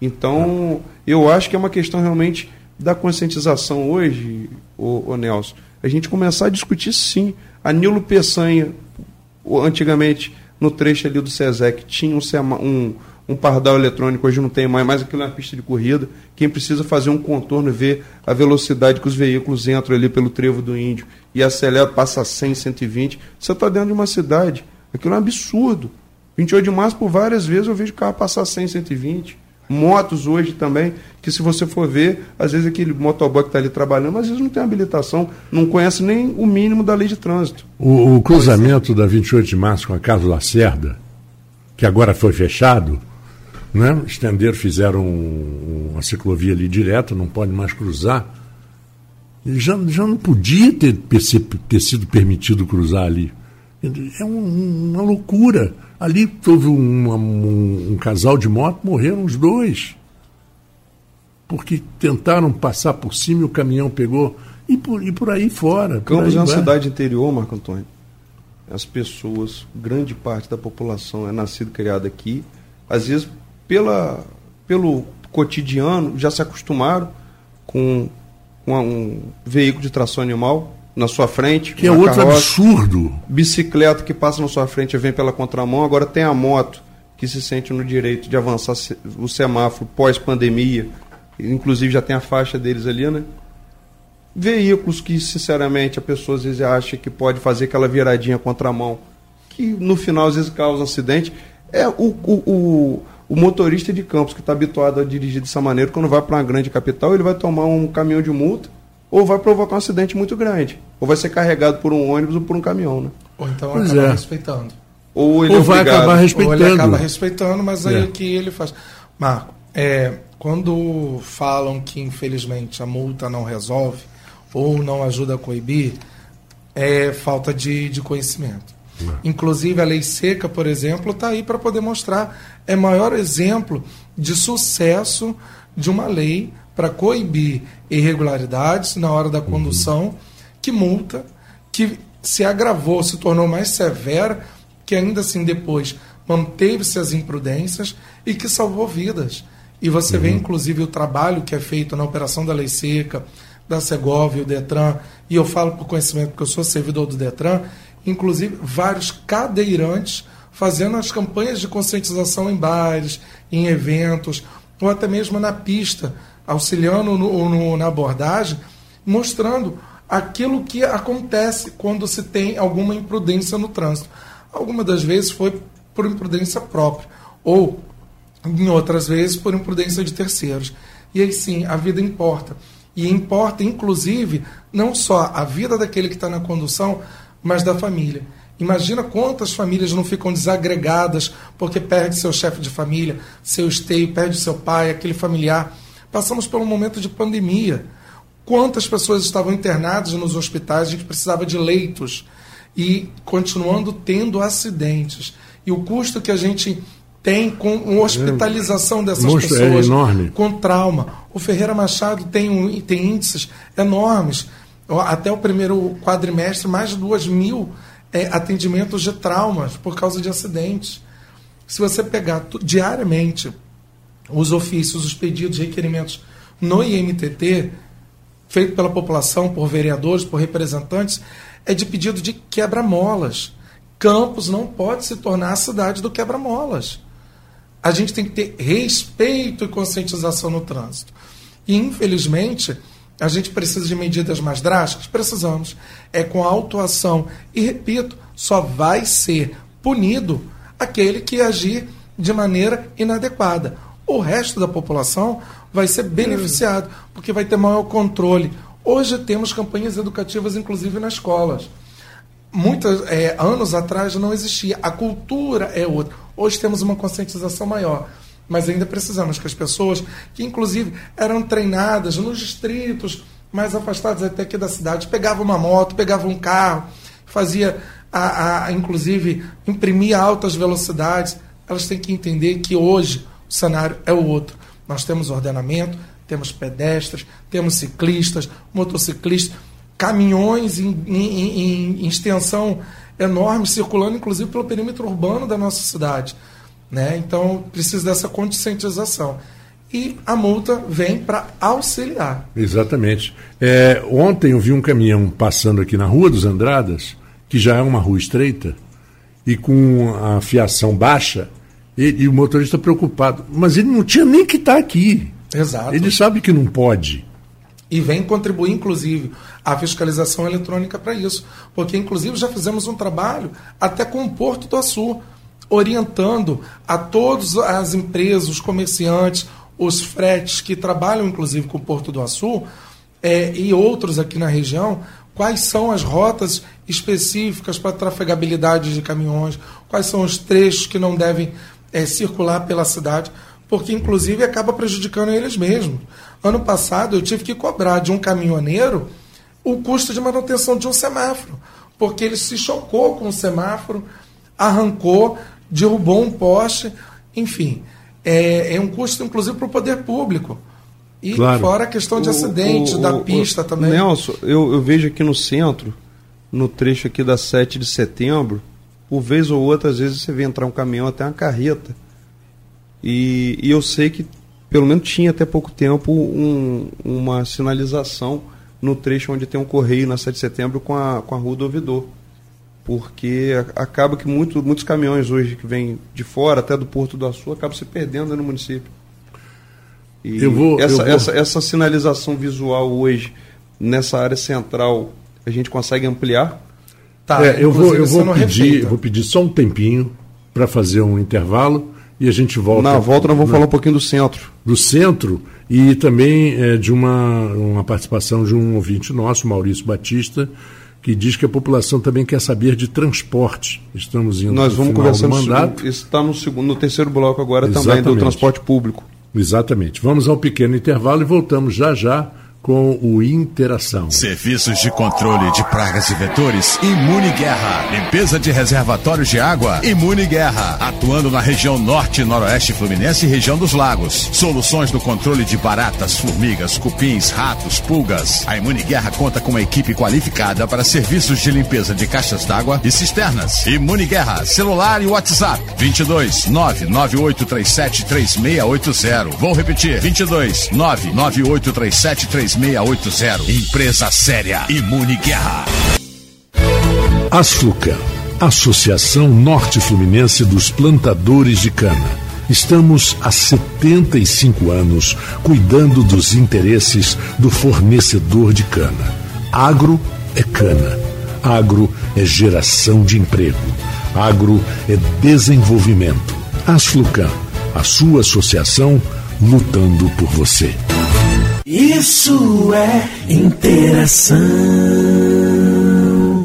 Então, eu acho que é uma questão realmente da conscientização hoje, ô, ô Nelson. A gente começar a discutir, sim. A Nilo Peçanha, antigamente, no trecho ali do Sesac, tinha um, um, um pardal eletrônico, hoje não tem mais, mas aquilo é uma pista de corrida. Quem precisa fazer um contorno e ver a velocidade que os veículos entram ali pelo Trevo do Índio e acelera, passa cem, cento e vinte. Você está dentro de uma cidade. Aquilo é um absurdo. vinte e oito de março, por várias vezes, eu vejo carro passar cem, cento e vinte. Motos hoje também, que se você for ver, às vezes aquele motoboy que está ali trabalhando, às vezes não tem habilitação, não conhece nem o mínimo da lei de trânsito. O, o cruzamento da vinte e oito de março com a Casa Lacerda, que agora foi fechado, né? Estenderam, fizeram um, uma ciclovia ali direta, não pode mais cruzar. Já, já não podia ter, ter sido permitido cruzar ali. É um, uma loucura. Ali teve uma, um, um casal de moto, morreram os dois. Porque tentaram passar por cima e o caminhão pegou. E por, e por aí fora. Campos é uma cidade interior, Marco Antônio. As pessoas, grande parte da população é nascida e criada aqui. Às vezes, pela, pelo cotidiano, já se acostumaram com, com um veículo de tração animal na sua frente, que é outro carroça, absurdo. Bicicleta que passa na sua frente e vem pela contramão. Agora tem a moto que se sente no direito de avançar o semáforo pós-pandemia. Inclusive já tem a faixa deles ali, né? Veículos que, sinceramente, a pessoa às vezes acha que pode fazer aquela viradinha contramão, que no final às vezes causa um acidente. É o, o, o, o motorista de Campos que está habituado a dirigir dessa maneira, quando vai para uma grande capital, ele vai tomar um caminhão de multa, ou vai provocar um acidente muito grande, ou vai ser carregado por um ônibus ou por um caminhão, né? Ou então pois acaba é. respeitando. Ou, ele ou é vai acabar respeitando. Ou ele acaba respeitando, mas aí o é. que ele faz... Marco, é, quando falam que, infelizmente, a multa não resolve, ou não ajuda a coibir, é falta de, de conhecimento. Não. Inclusive, a lei seca, por exemplo, está aí para poder mostrar. É o maior exemplo de sucesso de uma lei para coibir irregularidades na hora da condução, uhum. que multa, que se agravou, se tornou mais severa, que ainda assim depois manteve-se as imprudências e que salvou vidas. E você uhum. vê, inclusive, o trabalho que é feito na operação da Lei Seca, da Segov, o DETRAN, e eu falo por conhecimento porque eu sou servidor do DETRAN, inclusive vários cadeirantes fazendo as campanhas de conscientização em bares, em eventos, ou até mesmo na pista, auxiliando no, no, na abordagem, mostrando aquilo que acontece quando se tem alguma imprudência no trânsito. Algumas das vezes foi por imprudência própria, ou em outras vezes por imprudência de terceiros. E aí sim, a vida importa. E importa, inclusive, não só a vida daquele que está na condução, mas da família. Imagina quantas famílias não ficam desagregadas porque perde seu chefe de família, seu esteio, perde seu pai, aquele familiar. Passamos por um momento de pandemia. Quantas pessoas estavam internadas nos hospitais, a gente precisava de leitos e continuando tendo acidentes. E o custo que a gente tem com hospitalização dessas Mostra pessoas, é enorme. Com trauma. O Ferreira Machado tem, um, tem índices enormes. Até o primeiro quadrimestre, mais de duas mil é, atendimentos de traumas por causa de acidentes. Se você pegar diariamente os ofícios, os pedidos, requerimentos no I M T T, feito pela população, por vereadores, por representantes, é de pedido de quebra-molas. Campos não pode se tornar a cidade do quebra-molas. A gente tem que ter respeito e conscientização no trânsito. E, infelizmente, a gente precisa de medidas mais drásticas? Precisamos. É com a autuação. E, repito, só vai ser punido aquele que agir de maneira inadequada. O resto da população vai ser beneficiado, porque vai ter maior controle. Hoje temos campanhas educativas, inclusive nas escolas. Muitos é, anos atrás não existia. A cultura é outra. Hoje temos uma conscientização maior, mas ainda precisamos que as pessoas, que inclusive eram treinadas nos distritos mais afastados até aqui da cidade, pegavam uma moto, pegavam um carro, fazia, a, a, inclusive, imprimia altas velocidades, elas têm que entender que hoje o cenário é o outro. Nós temos ordenamento, temos pedestres, temos ciclistas, motociclistas, caminhões em, em, em, em extensão enorme, circulando inclusive pelo perímetro urbano da nossa cidade, né? Então precisa dessa conscientização e a multa vem para auxiliar. Exatamente. É, ontem eu vi um caminhão passando aqui na Rua dos Andradas, que já é uma rua estreita e com a fiação baixa, e, e o motorista preocupado, mas ele não tinha nem que estar aqui. Exato. Ele sabe que não pode. E vem contribuir, inclusive, a fiscalização eletrônica para isso. Porque, inclusive, já fizemos um trabalho até com o Porto do Açu, orientando a todas as empresas, os comerciantes, os fretes que trabalham, inclusive, com o Porto do Açu é, e outros aqui na região, quais são as rotas específicas para trafegabilidade de caminhões, quais são os trechos que não devem é, circular pela cidade, porque, inclusive, acaba prejudicando eles mesmos. Ano passado, eu tive que cobrar de um caminhoneiro o custo de manutenção de um semáforo, porque ele se chocou com o semáforo, arrancou, derrubou um poste, enfim. É, é um custo, inclusive, para o poder público. E claro. Fora a questão de acidente, o, o, da o, pista o, também. Nelson, eu, eu vejo aqui no centro, no trecho aqui da sete de setembro, por vez ou outra, às vezes você vê entrar um caminhão, até uma carreta. E, e eu sei que, pelo menos tinha até pouco tempo, um, uma sinalização no trecho onde tem um correio na sete de setembro com a, com a Rua do Ouvidor. Porque acaba que muito, muitos caminhões hoje que vêm de fora, até do Porto do Açu, acabam se perdendo no município. E eu vou, essa, eu vou. Essa, essa sinalização visual hoje, nessa área central, a gente consegue ampliar? Tá, é, eu, vou, eu, vou pedir, eu vou pedir só um tempinho para fazer um intervalo. E a gente volta. Na volta nós vamos na, falar um pouquinho do centro. Do centro e também é, de uma, uma participação de um ouvinte nosso, Maurício Batista, que diz que a população também quer saber de transporte. Estamos indo nós vamos conversar no mandato. Isso está no, segundo, no terceiro bloco agora. Exatamente. Também do transporte público. Exatamente. Vamos a um pequeno intervalo e voltamos já já com o Interação. Serviços de controle de pragas e vetores, Imune Guerra. Limpeza de reservatórios de água, Imune Guerra. Atuando na região norte e noroeste fluminense e região dos lagos. Soluções do controle de baratas, formigas, cupins, ratos, pulgas. A Imune Guerra conta com uma equipe qualificada para serviços de limpeza de caixas d'água e cisternas. Imune Guerra, celular e WhatsApp, vinte e dois, nove nove oito três sete três seis oito zero. Vou repetir, vinte e dois, nove nove oito três sete três seis oito zero. Empresa séria, Imune Guerra. Asfluca, Associação Norte Fluminense dos Plantadores de Cana. Estamos há setenta e cinco anos cuidando dos interesses do fornecedor de cana. Agro é cana. Agro é geração de emprego. Agro é desenvolvimento. Asfluca, a sua associação lutando por você. Isso é Interação.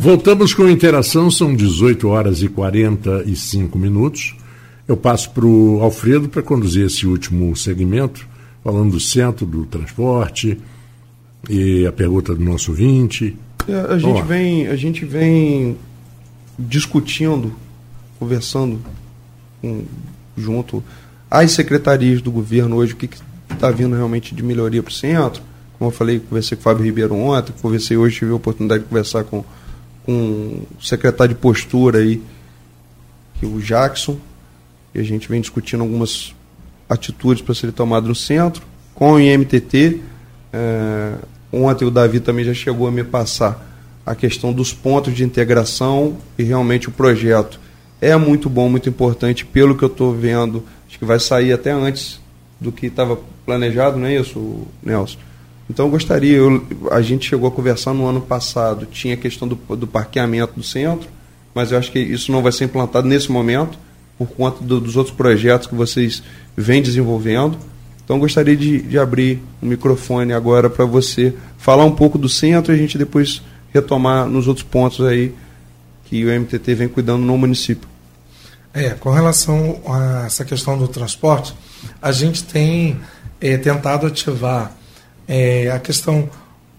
Voltamos com Interação, são dezoito horas e quarenta e cinco minutos. Eu passo para o Alfredo para conduzir esse último segmento, falando do centro, do transporte e a pergunta do nosso ouvinte. A, a, gente, vem, a gente vem discutindo, conversando com, junto às secretarias do governo hoje, o que está vindo realmente de melhoria para o centro. Como eu falei, conversei com o Fábio Ribeiro ontem, conversei hoje, tive a oportunidade de conversar com, com o secretário de postura aí, que é o Jackson, e a gente vem discutindo algumas atitudes para serem tomadas no centro, com o I M T T. É, ontem o Davi também já chegou a me passar a questão dos pontos de integração, e realmente o projeto é muito bom, muito importante, pelo que eu estou vendo, acho que vai sair até antes do que estava planejado, não é isso, Nelson? Então eu gostaria, eu, a gente chegou a conversar no ano passado, tinha a questão do, do parqueamento do centro, mas eu acho que isso não vai ser implantado nesse momento, por conta do, dos outros projetos que vocês vêm desenvolvendo. Então gostaria de, de abrir o microfone agora para você falar um pouco do centro e a gente depois retomar nos outros pontos aí que o M T T vem cuidando no município. É, com relação a essa questão do transporte, a gente tem é, tentado ativar é, a questão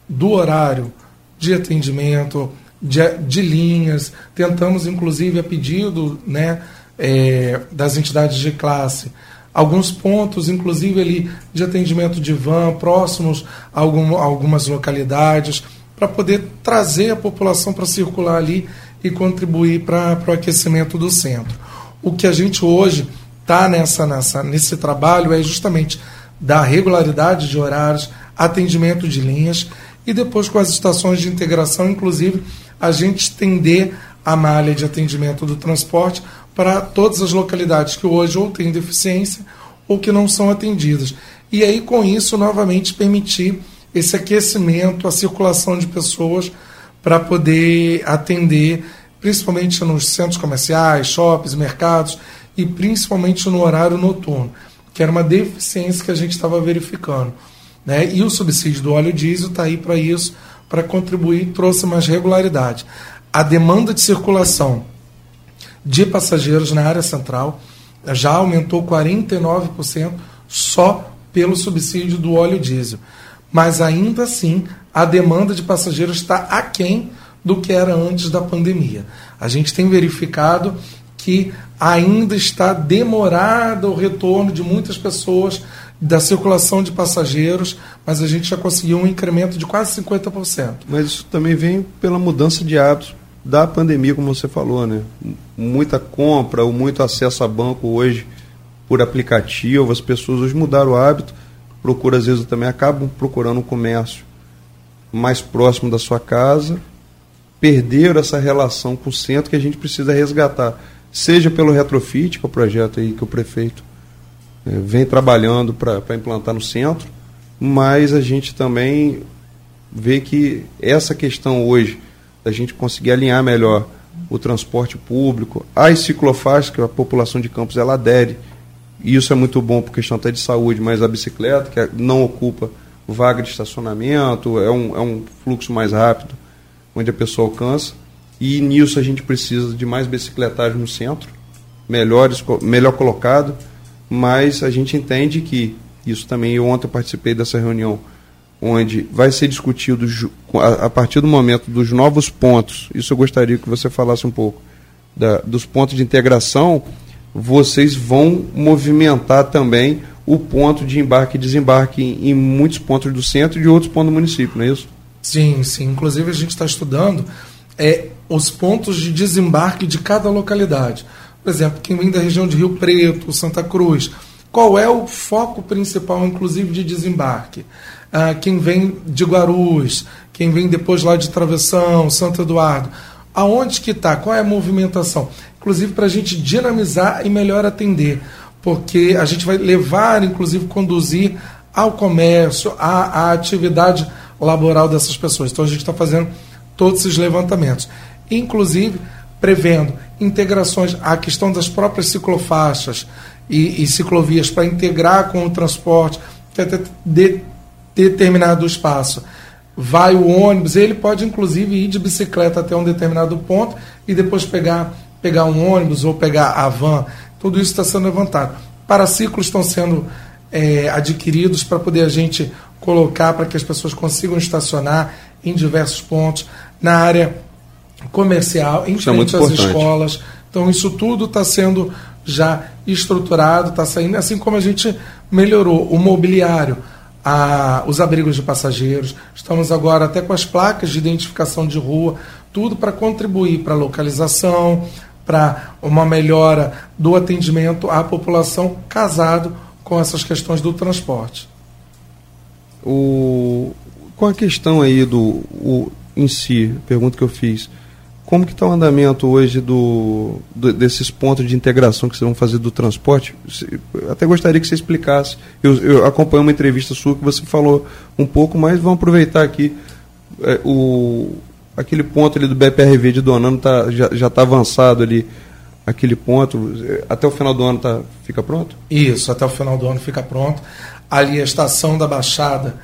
do horário de atendimento, de, de linhas, tentamos inclusive a pedido, né, É, das entidades de classe, alguns pontos, inclusive ali de atendimento de van, próximos a algum, algumas localidades, para poder trazer a população para circular ali e contribuir para o aquecimento do centro. O que a gente hoje está nessa, nessa, nesse trabalho é justamente da regularidade de horários, atendimento de linhas, e depois com as estações de integração, inclusive, a gente estender a malha de atendimento do transporte para todas as localidades que hoje ou têm deficiência ou que não são atendidas. E aí, com isso, novamente permitir esse aquecimento, a circulação de pessoas para poder atender, principalmente nos centros comerciais, shoppings, mercados, e principalmente no horário noturno, que era uma deficiência que a gente estava verificando, né? E o subsídio do óleo diesel está aí para isso, para contribuir, trouxe mais regularidade. A demanda de circulação de passageiros na área central já aumentou quarenta e nove por cento só pelo subsídio do óleo diesel. Mas ainda assim, a demanda de passageiros está aquém do que era antes da pandemia. A gente tem verificado que ainda está demorado o retorno de muitas pessoas da circulação de passageiros, mas a gente já conseguiu um incremento de quase cinquenta por cento. Mas isso também vem pela mudança de hábitos da pandemia, como você falou, né? Muita compra ou muito acesso a banco hoje por aplicativo, as pessoas hoje mudaram o hábito, procura, às vezes também acabam procurando um comércio mais próximo da sua casa, perderam essa relação com o centro que a gente precisa resgatar, seja pelo retrofit, que é o projeto aí que o prefeito eh, vem trabalhando para implantar no centro, mas a gente também vê que essa questão hoje da gente conseguir alinhar melhor o transporte público, as ciclofaixas, que a população de Campos ela adere, e isso é muito bom por questão até de saúde, mas a bicicleta, que não ocupa vaga de estacionamento, é um, é um fluxo mais rápido, onde a pessoa alcança, e nisso a gente precisa de mais bicicletagem no centro, melhor, melhor colocado, mas a gente entende que, isso também, eu ontem participei dessa reunião, onde vai ser discutido a partir do momento dos novos pontos, isso eu gostaria que você falasse um pouco, da, dos pontos de integração, vocês vão movimentar também o ponto de embarque e desembarque em, em muitos pontos do centro e de outros pontos do município, não é isso? Sim, sim. Inclusive a gente está estudando é, os pontos de desembarque de cada localidade. Por exemplo, quem vem da região de Rio Preto, Santa Cruz, qual é o foco principal, inclusive, de desembarque? Ah, quem vem de Guarulhos, quem vem depois lá de Travessão, Santo Eduardo, aonde que está, qual é a movimentação, inclusive para a gente dinamizar e melhor atender, porque a gente vai levar, inclusive conduzir ao comércio, à, à atividade laboral dessas pessoas. Então a gente está fazendo todos esses levantamentos, inclusive prevendo integrações à questão das próprias ciclofaixas e, e ciclovias para integrar com o transporte até de, determinado espaço. Vai o ônibus, ele pode inclusive ir de bicicleta até um determinado ponto e depois pegar, pegar um ônibus ou pegar a van. Tudo isso está sendo levantado. Paraciclos estão sendo é, adquiridos para poder a gente colocar, para que as pessoas consigam estacionar em diversos pontos, na área comercial, em frente às escolas. Então isso tudo está sendo já estruturado, está saindo, assim como a gente melhorou o mobiliário, a, os abrigos de passageiros. Estamos agora até com as placas de identificação de rua, tudo para contribuir para a localização, para uma melhora do atendimento à população, casado com essas questões do transporte. O, com a questão aí do o, em si, pergunta que eu fiz, como que está o andamento hoje do, do, desses pontos de integração que vocês vão fazer do transporte? Até gostaria que você explicasse. Eu, eu acompanhei uma entrevista sua que você falou um pouco, mas vamos aproveitar aqui. É, o, aquele ponto ali do B P R V de Donano tá, já está avançado ali, aquele ponto. Até o final do ano tá, fica pronto? Isso, até o final do ano fica pronto. Ali a estação da Baixada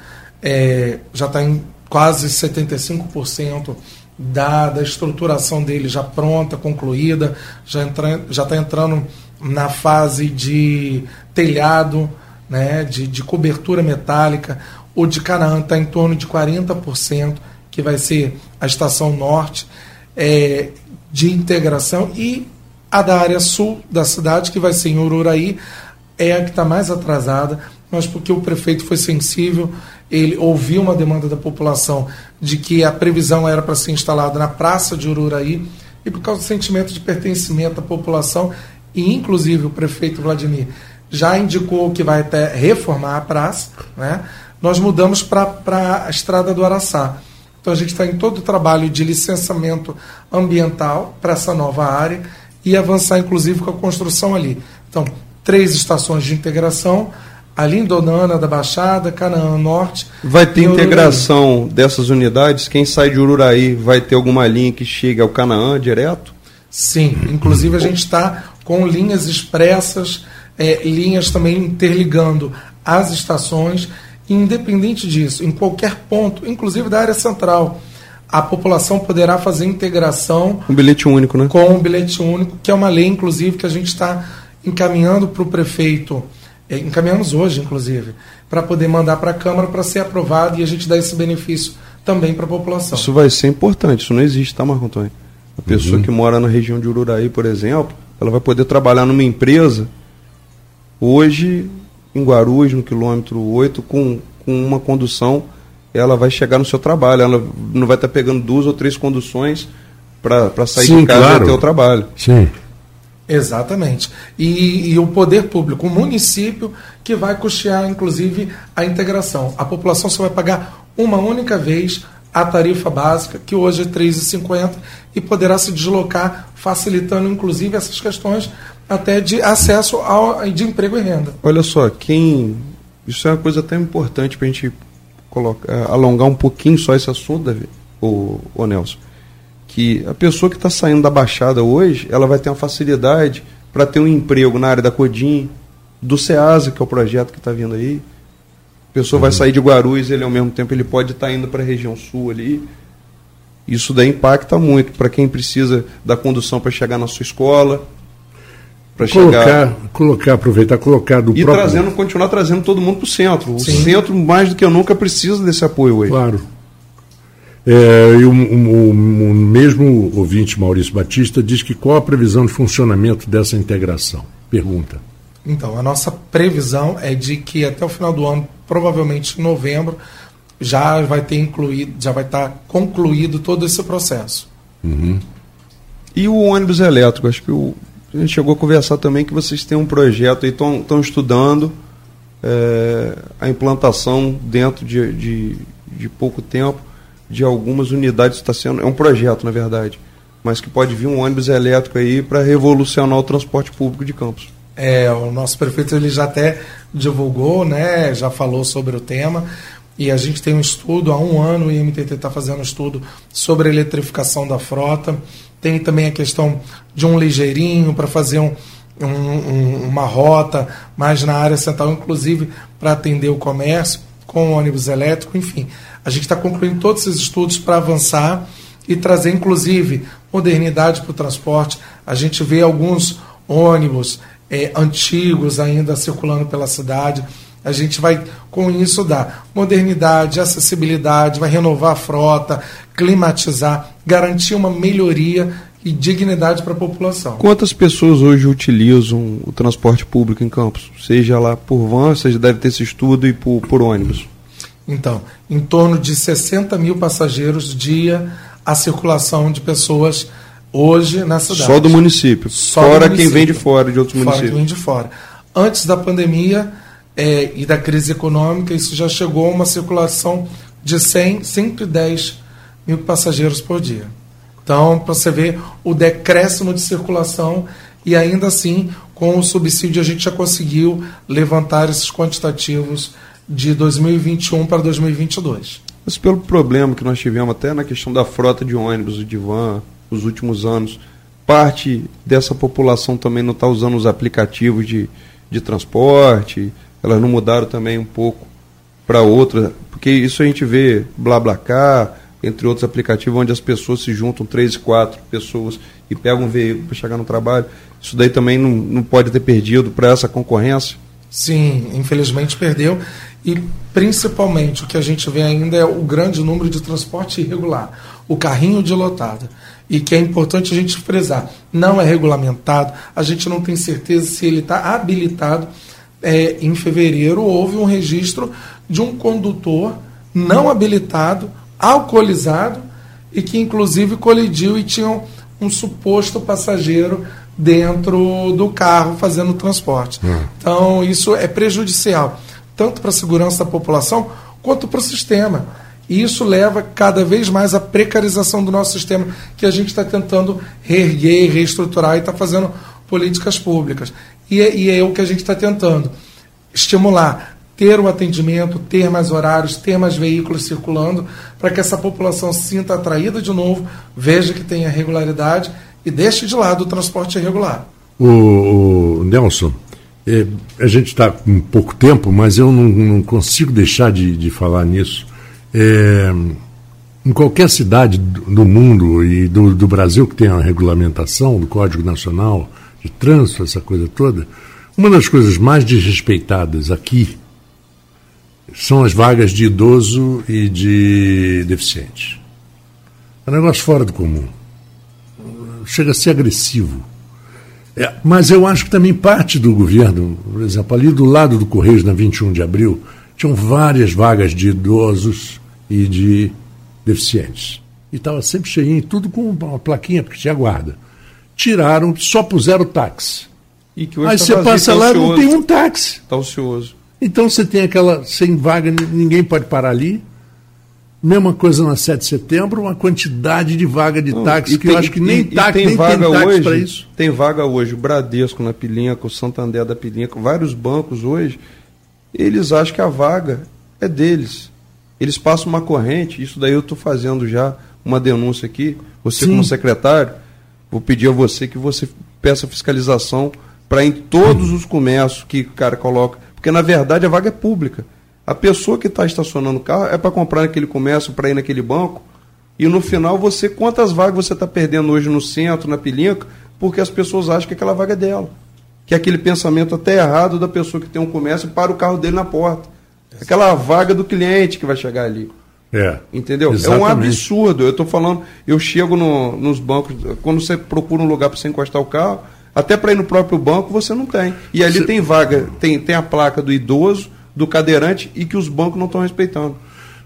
é, já está em quase setenta e cinco por cento da, da estruturação dele já pronta, concluída, já está já tá entrando na fase de telhado, né, de, de cobertura metálica. O de Canaã está em torno de quarenta por cento, que vai ser a estação norte é, de integração, e a da área sul da cidade, que vai ser em Ururaí, é a que está mais atrasada, mas porque o prefeito foi sensível, ele ouviu uma demanda da população de que a previsão era para ser instalada na praça de Ururaí, e por causa do sentimento de pertencimento da população, e inclusive o prefeito Vladimir já indicou que vai até reformar a praça, né? Nós mudamos para a Estrada do Araçá. Então a gente está em todo o trabalho de licenciamento ambiental para essa nova área e avançar inclusive com a construção ali. Então, três estações de integração, ali em Donana, da Baixada, Canaã Norte. Vai ter integração dessas unidades? Quem sai de Ururaí vai ter alguma linha que chegue ao Canaã direto? Sim, inclusive a gente está com linhas expressas, é, linhas também interligando as estações, e independente disso, em qualquer ponto, inclusive da área central, a população poderá fazer integração... Um bilhete único, né? Com um bilhete único, que é uma lei, inclusive, que a gente está encaminhando para o prefeito... encaminhamos hoje, inclusive, para poder mandar para a Câmara para ser aprovado e a gente dar esse benefício também para a população. Isso vai ser importante, isso não existe, tá, Marco Antônio? A pessoa uhum. que mora na região de Ururaí, por exemplo, ela vai poder trabalhar numa empresa hoje em Guarulhos, no quilômetro oito, com, com uma condução, ela vai chegar no seu trabalho, ela não vai estar pegando duas ou três conduções para sair Sim, de casa claro. até o trabalho. Sim, exatamente. E, e o poder público, o município, que vai custear, inclusive, a integração. A população só vai pagar uma única vez a tarifa básica, que hoje é três reais e cinquenta centavos, e poderá se deslocar, facilitando, inclusive, essas questões até de acesso ao, de emprego e renda. Olha só, quem... isso é uma coisa até importante para a gente colocar, alongar um pouquinho só esse assunto, Davi, o, o Nelson. Que a pessoa que está saindo da Baixada hoje, ela vai ter uma facilidade para ter um emprego na área da Codim, do SEASA, que é o projeto que está vindo aí. A pessoa uhum. vai sair de Guarulhos, ele ao mesmo tempo ele pode estar tá indo para a região sul ali. Isso daí impacta muito para quem precisa da condução para chegar na sua escola, para chegar, colocar, aproveitar, colocar do e próprio... trazendo, continuar trazendo todo mundo para o centro. Sim. O centro mais do que eu nunca precisa desse apoio hoje. Claro. É, e o, o, o mesmo ouvinte Maurício Batista diz que qual a previsão de funcionamento dessa integração? Pergunta. Então, a nossa previsão é de que até o final do ano, provavelmente em novembro, já vai ter incluído, já vai estar concluído todo esse processo. Uhum. E o ônibus elétrico? Acho que o, a gente chegou a conversar também que vocês têm um projeto e estão estudando é, a implantação dentro de, de, de pouco tempo de algumas unidades. Está sendo, é um projeto, na verdade, mas que pode vir um ônibus elétrico aí para revolucionar o transporte público de Campos. É, o nosso prefeito ele já até divulgou, né, já falou sobre o tema, e a gente tem um estudo, há um ano o I M T T está fazendo um estudo sobre a eletrificação da frota. Tem também a questão de um ligeirinho para fazer um, um, um, uma rota mais na área central, inclusive para atender o comércio, com ônibus elétrico, enfim. A gente está concluindo todos esses estudos para avançar e trazer, inclusive, modernidade para o transporte. A gente vê alguns ônibus é, antigos ainda circulando pela cidade. A gente vai, com isso, dar modernidade, acessibilidade, vai renovar a frota, climatizar, garantir uma melhoria e dignidade para a população. Quantas pessoas hoje utilizam o transporte público em Campos? Seja lá por van, seja deve ter esse estudo, e por, por ônibus? Então, em torno de sessenta mil passageiros dia a circulação de pessoas hoje na cidade. Só do município, Só fora do município. Quem vem de fora, de outros fora municípios. Quem vem de fora. Antes da pandemia é, e da crise econômica, isso já chegou a uma circulação de cem, cento e dez mil passageiros por dia. Então, para você ver o decréscimo de circulação, e ainda assim, com o subsídio, a gente já conseguiu levantar esses quantitativos de dois mil e vinte e um para dois mil e vinte e dois. Mas pelo problema que nós tivemos até na questão da frota de ônibus e de van nos últimos anos, parte dessa população também não está usando os aplicativos de, de transporte, elas não mudaram também um pouco para outra, porque isso a gente vê BlaBlaCar, entre outros aplicativos, onde as pessoas se juntam, três, quatro pessoas, e pegam um veículo para chegar no trabalho. Isso daí também não, não pode ter perdido para essa concorrência? Sim, infelizmente perdeu. E principalmente o que a gente vê ainda é o grande número de transporte irregular, o carrinho de lotada. E que é importante a gente frisar, não é regulamentado, a gente não tem certeza se ele está habilitado. É, em fevereiro houve um registro de um condutor não habilitado, alcoolizado, e que inclusive colidiu e tinha um suposto passageiro dentro do carro fazendo transporte. Hum. Então isso é prejudicial, tanto para a segurança da população, quanto para o sistema. E isso leva cada vez mais à precarização do nosso sistema, que a gente está tentando reerguer, reestruturar, e está fazendo políticas públicas. E é, e é o que a gente está tentando estimular, ter o atendimento, ter mais horários, ter mais veículos circulando, para que essa população se sinta atraída de novo, veja que tem a regularidade e deixe de lado o transporte irregular. O, o Nelson, é, a gente está com pouco tempo, mas eu não, não consigo deixar de, de falar nisso. É, em qualquer cidade do mundo e do, do Brasil que tem a regulamentação do Código Nacional de Trânsito, essa coisa toda, uma das coisas mais desrespeitadas aqui são as vagas de idoso e de deficiente. É um negócio fora do comum. Chega a ser agressivo. É, mas eu acho que também parte do governo, por exemplo, ali do lado do Correios, na vinte e um de abril, tinham várias vagas de idosos e de deficientes. E estava sempre cheinho, tudo com uma plaquinha, porque tinha guarda. Tiraram, só puseram táxi. E que hoje Aí tá você vazio, passa tá lá, ocioso. Não tem um táxi. Está ocioso. Então você tem aquela sem vaga, ninguém pode parar ali. Mesma coisa na sete de setembro, uma quantidade de vaga de táxi, que tem, eu acho que nem táxi tem, nem tem táxi para isso. Tem vaga hoje, o Bradesco na Pilinha, o Santander da Pilinha, vários bancos hoje, eles acham que a vaga é deles. Eles passam uma corrente, isso daí eu estou fazendo já uma denúncia aqui, você Sim. como secretário, vou pedir a você que você peça fiscalização para em todos hum. os comércios que o cara coloca, porque na verdade a vaga é pública. A pessoa que está estacionando o carro é para comprar naquele comércio, para ir naquele banco, e no final você, quantas vagas você está perdendo hoje no centro, na Pilinca, porque as pessoas acham que aquela vaga é dela. Que é aquele pensamento até errado da pessoa que tem um comércio e para o carro dele na porta. Aquela vaga do cliente que vai chegar ali. É. Entendeu? Exatamente. É um absurdo. Eu estou falando, eu chego no, nos bancos, quando você procura um lugar para você encostar o carro, até para ir no próprio banco você não tem. E ali você... tem vaga, tem, tem a placa do idoso, do cadeirante, e que os bancos não estão respeitando.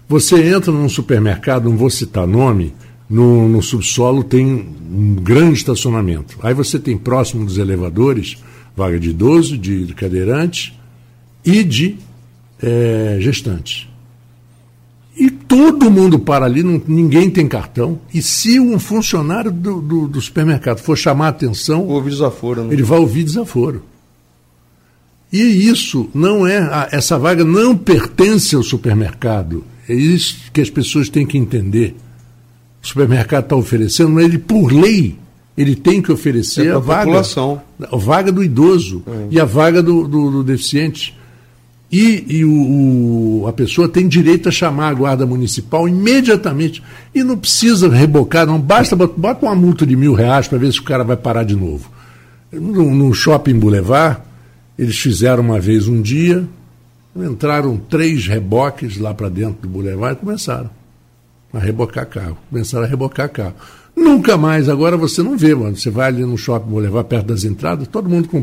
Você entra num supermercado, não vou citar nome, no, no subsolo tem um grande estacionamento. Aí você tem próximo dos elevadores, vaga de idoso, de, de cadeirante e de é, gestante. E todo mundo para ali, não, ninguém tem cartão. E se um funcionário do, do, do supermercado for chamar a atenção, ouve desaforo, né? Ele vai ouvir desaforo. E isso não é, essa vaga não pertence ao supermercado. É isso que as pessoas têm que entender. O supermercado está oferecendo, mas ele, por lei, Ele tem que oferecer é a vaga, população. A vaga do idoso é. e a vaga do, do, do deficiente. E, e o, o, a pessoa tem direito a chamar a guarda municipal imediatamente. E não precisa rebocar, não basta, bota uma multa de mil reais para ver se o cara vai parar de novo. No, no shopping Boulevard, eles fizeram uma vez um dia, entraram três reboques lá para dentro do Boulevard e começaram a rebocar carro. Começaram a rebocar carro. Nunca mais, agora você não vê, mano. Você vai ali no shopping, vou levar perto das entradas, todo mundo com,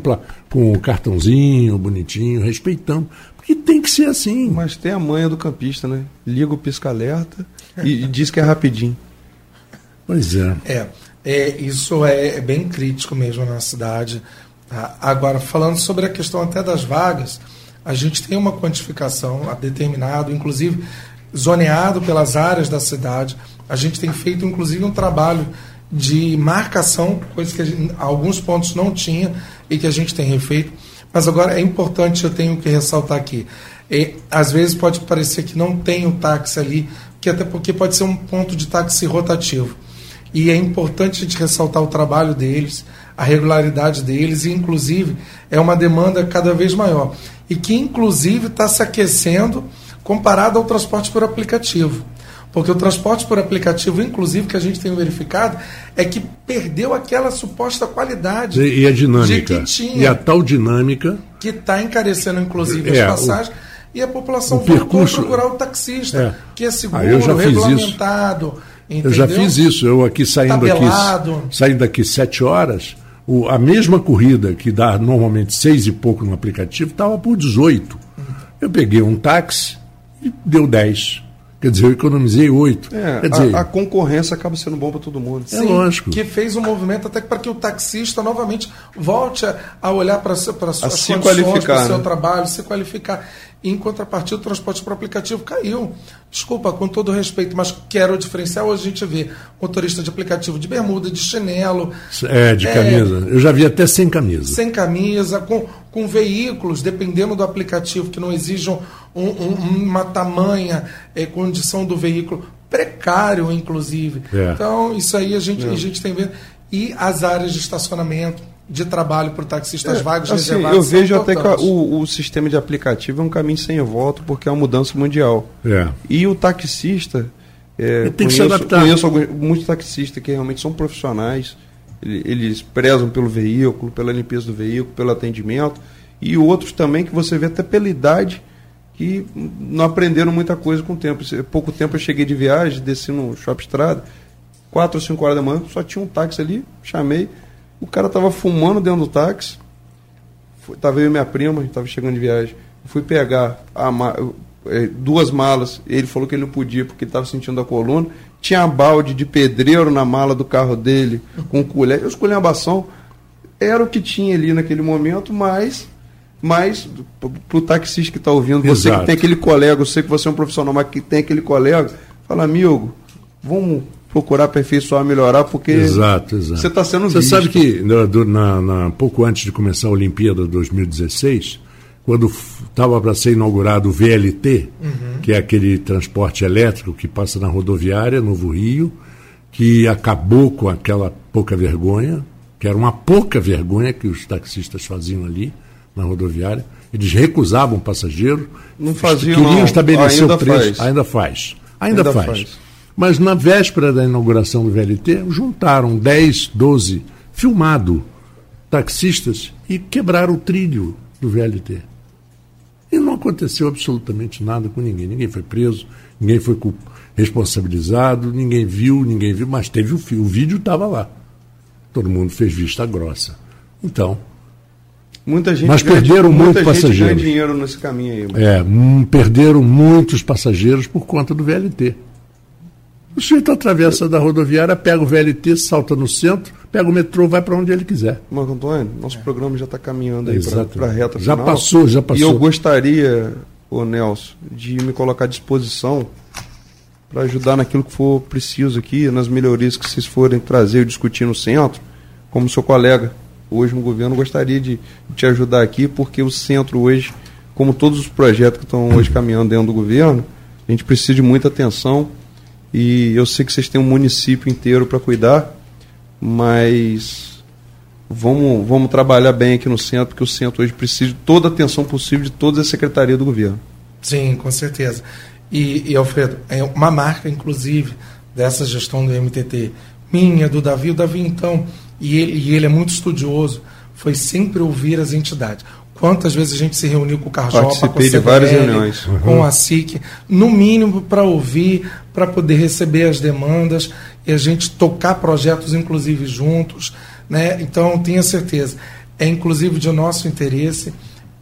com o cartãozinho bonitinho, respeitando. Porque tem que ser assim. Mas tem a manha do campista, né? Liga o pisca-alerta e, e diz que é rapidinho. Pois é. É, é isso é, é bem crítico mesmo na cidade. Tá? Agora, falando sobre a questão até das vagas, a gente tem uma quantificação determinada, inclusive zoneado pelas áreas da cidade. A gente tem feito, inclusive, um trabalho de marcação, coisa que a gente, alguns pontos não tinha e que a gente tem refeito. Mas agora é importante, eu tenho que ressaltar aqui. E, às vezes pode parecer que não tem o táxi ali, que até porque pode ser um ponto de táxi rotativo. E é importante a gente ressaltar o trabalho deles, a regularidade deles, e inclusive é uma demanda cada vez maior. E que inclusive está se aquecendo comparado ao transporte por aplicativo. Porque o transporte por aplicativo, inclusive, que a gente tem verificado, é que perdeu aquela suposta qualidade. E, e a dinâmica. De que tinha, e a tal dinâmica. Que está encarecendo, inclusive, é, as passagens. O, e a população voltou a procurar o taxista, é, que é seguro, ah, regulamentado. Eu já fiz isso. Eu aqui saindo Tabelado. aqui saindo daqui sete horas, o, a mesma corrida que dá normalmente seis e pouco no aplicativo, estava por dezoito. Eu peguei um táxi e deu dez. Quer dizer, eu economizei oito. É, Quer dizer, a, a concorrência acaba sendo bom para todo mundo. Sim, é lógico. Que fez um movimento até para que o taxista novamente volte a, a olhar para suas condições, para o seu trabalho, se qualificar. Em contrapartida, o transporte para o aplicativo caiu. Desculpa, com todo respeito, mas quero diferenciar. Hoje a gente vê motorista de aplicativo de bermuda, de chinelo. É, de é, camisa. Eu já vi até sem camisa. Sem camisa, com, com veículos, dependendo do aplicativo, que não exijam um, um, uma tamanha é, condição do veículo, precário, inclusive. É. Então, isso aí a gente, é. a gente tem vendo. E as áreas de estacionamento, de trabalho para o taxista, as vagas é, assim, reservadas. Eu vejo até que a, o, o sistema de aplicativo é um caminho sem volta, porque é uma mudança mundial. É. E o taxista, é, tem que se adaptar. Conheço alguns, muitos taxistas que realmente são profissionais, eles prezam pelo veículo, pela limpeza do veículo, pelo atendimento, e outros também que você vê até pela idade, que não aprenderam muita coisa com o tempo. Pouco tempo eu cheguei de viagem, desci no Shopping Estrada, quatro ou cinco horas da manhã, só tinha um táxi ali, chamei. O cara estava fumando dentro do táxi. Estava eu e minha prima, a gente estava chegando de viagem. Eu fui pegar a ma... duas malas. Ele falou que ele não podia porque estava sentindo a coluna. Tinha um balde de pedreiro na mala do carro dele, com colher. Eu escolhi uma bação. Era o que tinha ali naquele momento, mas, mas para o taxista que está ouvindo, você Exato. que tem aquele colega, eu sei que você é um profissional, mas que tem aquele colega, fala, amigo, vamos procurar aperfeiçoar, melhorar, porque exato, exato. você está sendo visto. Você sabe que na, na, pouco antes de começar a Olimpíada de dois mil e dezesseis, quando estava para ser inaugurado o V L T, uhum. que é aquele transporte elétrico que passa na rodoviária, Novo Rio, que acabou com aquela pouca vergonha, que era uma pouca vergonha que os taxistas faziam ali na rodoviária. Eles recusavam o passageiro, não faziam, queriam não. estabelecer ainda o preço. Faz. Ainda faz. Ainda, ainda faz. faz. Mas na véspera da inauguração do V L T, juntaram dez, doze, filmado, taxistas, e quebraram o trilho do V L T. E não aconteceu absolutamente nada com ninguém. Ninguém foi preso, ninguém foi responsabilizado, ninguém viu, ninguém viu, mas teve o fio, o vídeo estava lá. Todo mundo fez vista grossa. Então, muita gente mas ganha, perderam muitos passageiros. Ganha dinheiro nesse caminho aí. Mano. É, um, perderam muitos passageiros por conta do V L T. O sujeito atravessa da rodoviária, pega o V L T, salta no centro, pega o metrô, vai para onde ele quiser. Marco Antônio, nosso é. programa já está caminhando aí para a reta final. Já passou, já passou. E eu gostaria, ô Nelson, de me colocar à disposição para ajudar naquilo que for preciso aqui, nas melhorias que vocês forem trazer e discutir no centro. Como seu colega, hoje no governo, gostaria de te ajudar aqui, porque o centro hoje, como todos os projetos que estão hoje caminhando dentro do governo, a gente precisa de muita atenção. E eu sei que vocês têm um município inteiro para cuidar, mas vamos, vamos trabalhar bem aqui no centro, porque o centro hoje precisa de toda a atenção possível de todas as secretarias do governo. Sim, com certeza. E, e Alfredo, é uma marca, inclusive, dessa gestão do M T T, minha, do Davi, o Davi então, e ele, e ele é muito estudioso, foi sempre ouvir as entidades. Quantas vezes a gente se reuniu com o Carjopa, com a C D L, uhum. com a S I C, no mínimo para ouvir, para poder receber as demandas e a gente tocar projetos, inclusive, juntos. Né? Então, tenha certeza, é inclusive de nosso interesse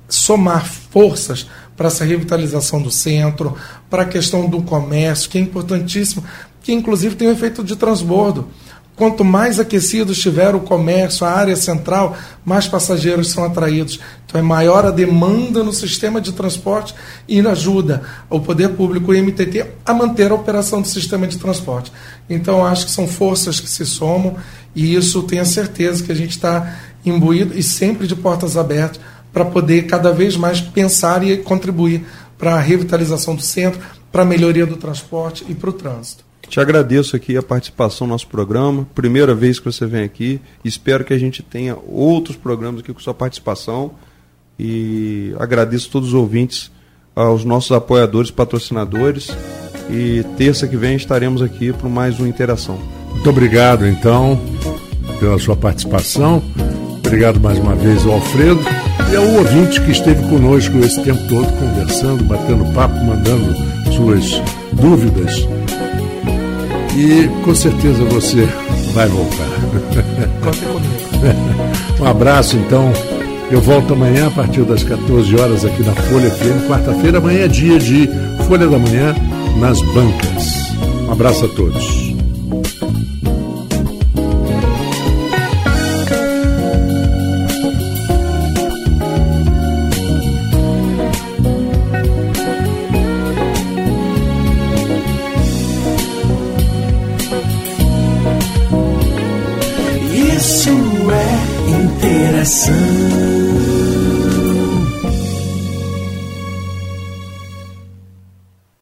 somar forças para essa revitalização do centro, para a questão do comércio, que é importantíssimo, que inclusive tem um efeito de transbordo. Quanto mais aquecido estiver o comércio, a área central, mais passageiros são atraídos. Então é maior a demanda no sistema de transporte e ajuda o poder público e o M T T a manter a operação do sistema de transporte. Então acho que são forças que se somam e isso tenho certeza que a gente está imbuído e sempre de portas abertas para poder cada vez mais pensar e contribuir para a revitalização do centro, para a melhoria do transporte e para o trânsito. Te agradeço aqui a participação no nosso programa, primeira vez que você vem aqui, espero que a gente tenha outros programas aqui com sua participação e agradeço a todos os ouvintes, aos nossos apoiadores, patrocinadores e terça que vem estaremos aqui para mais um Interação. Muito obrigado então pela sua participação, obrigado mais uma vez ao Alfredo e ao ouvinte que esteve conosco esse tempo todo conversando, batendo papo, mandando suas dúvidas. E com certeza você vai voltar. Contem comigo. Um abraço, então. Eu volto amanhã a partir das quatorze horas aqui na Folha F M. Quarta-feira, amanhã é dia de Folha da Manhã nas bancas. Um abraço a todos.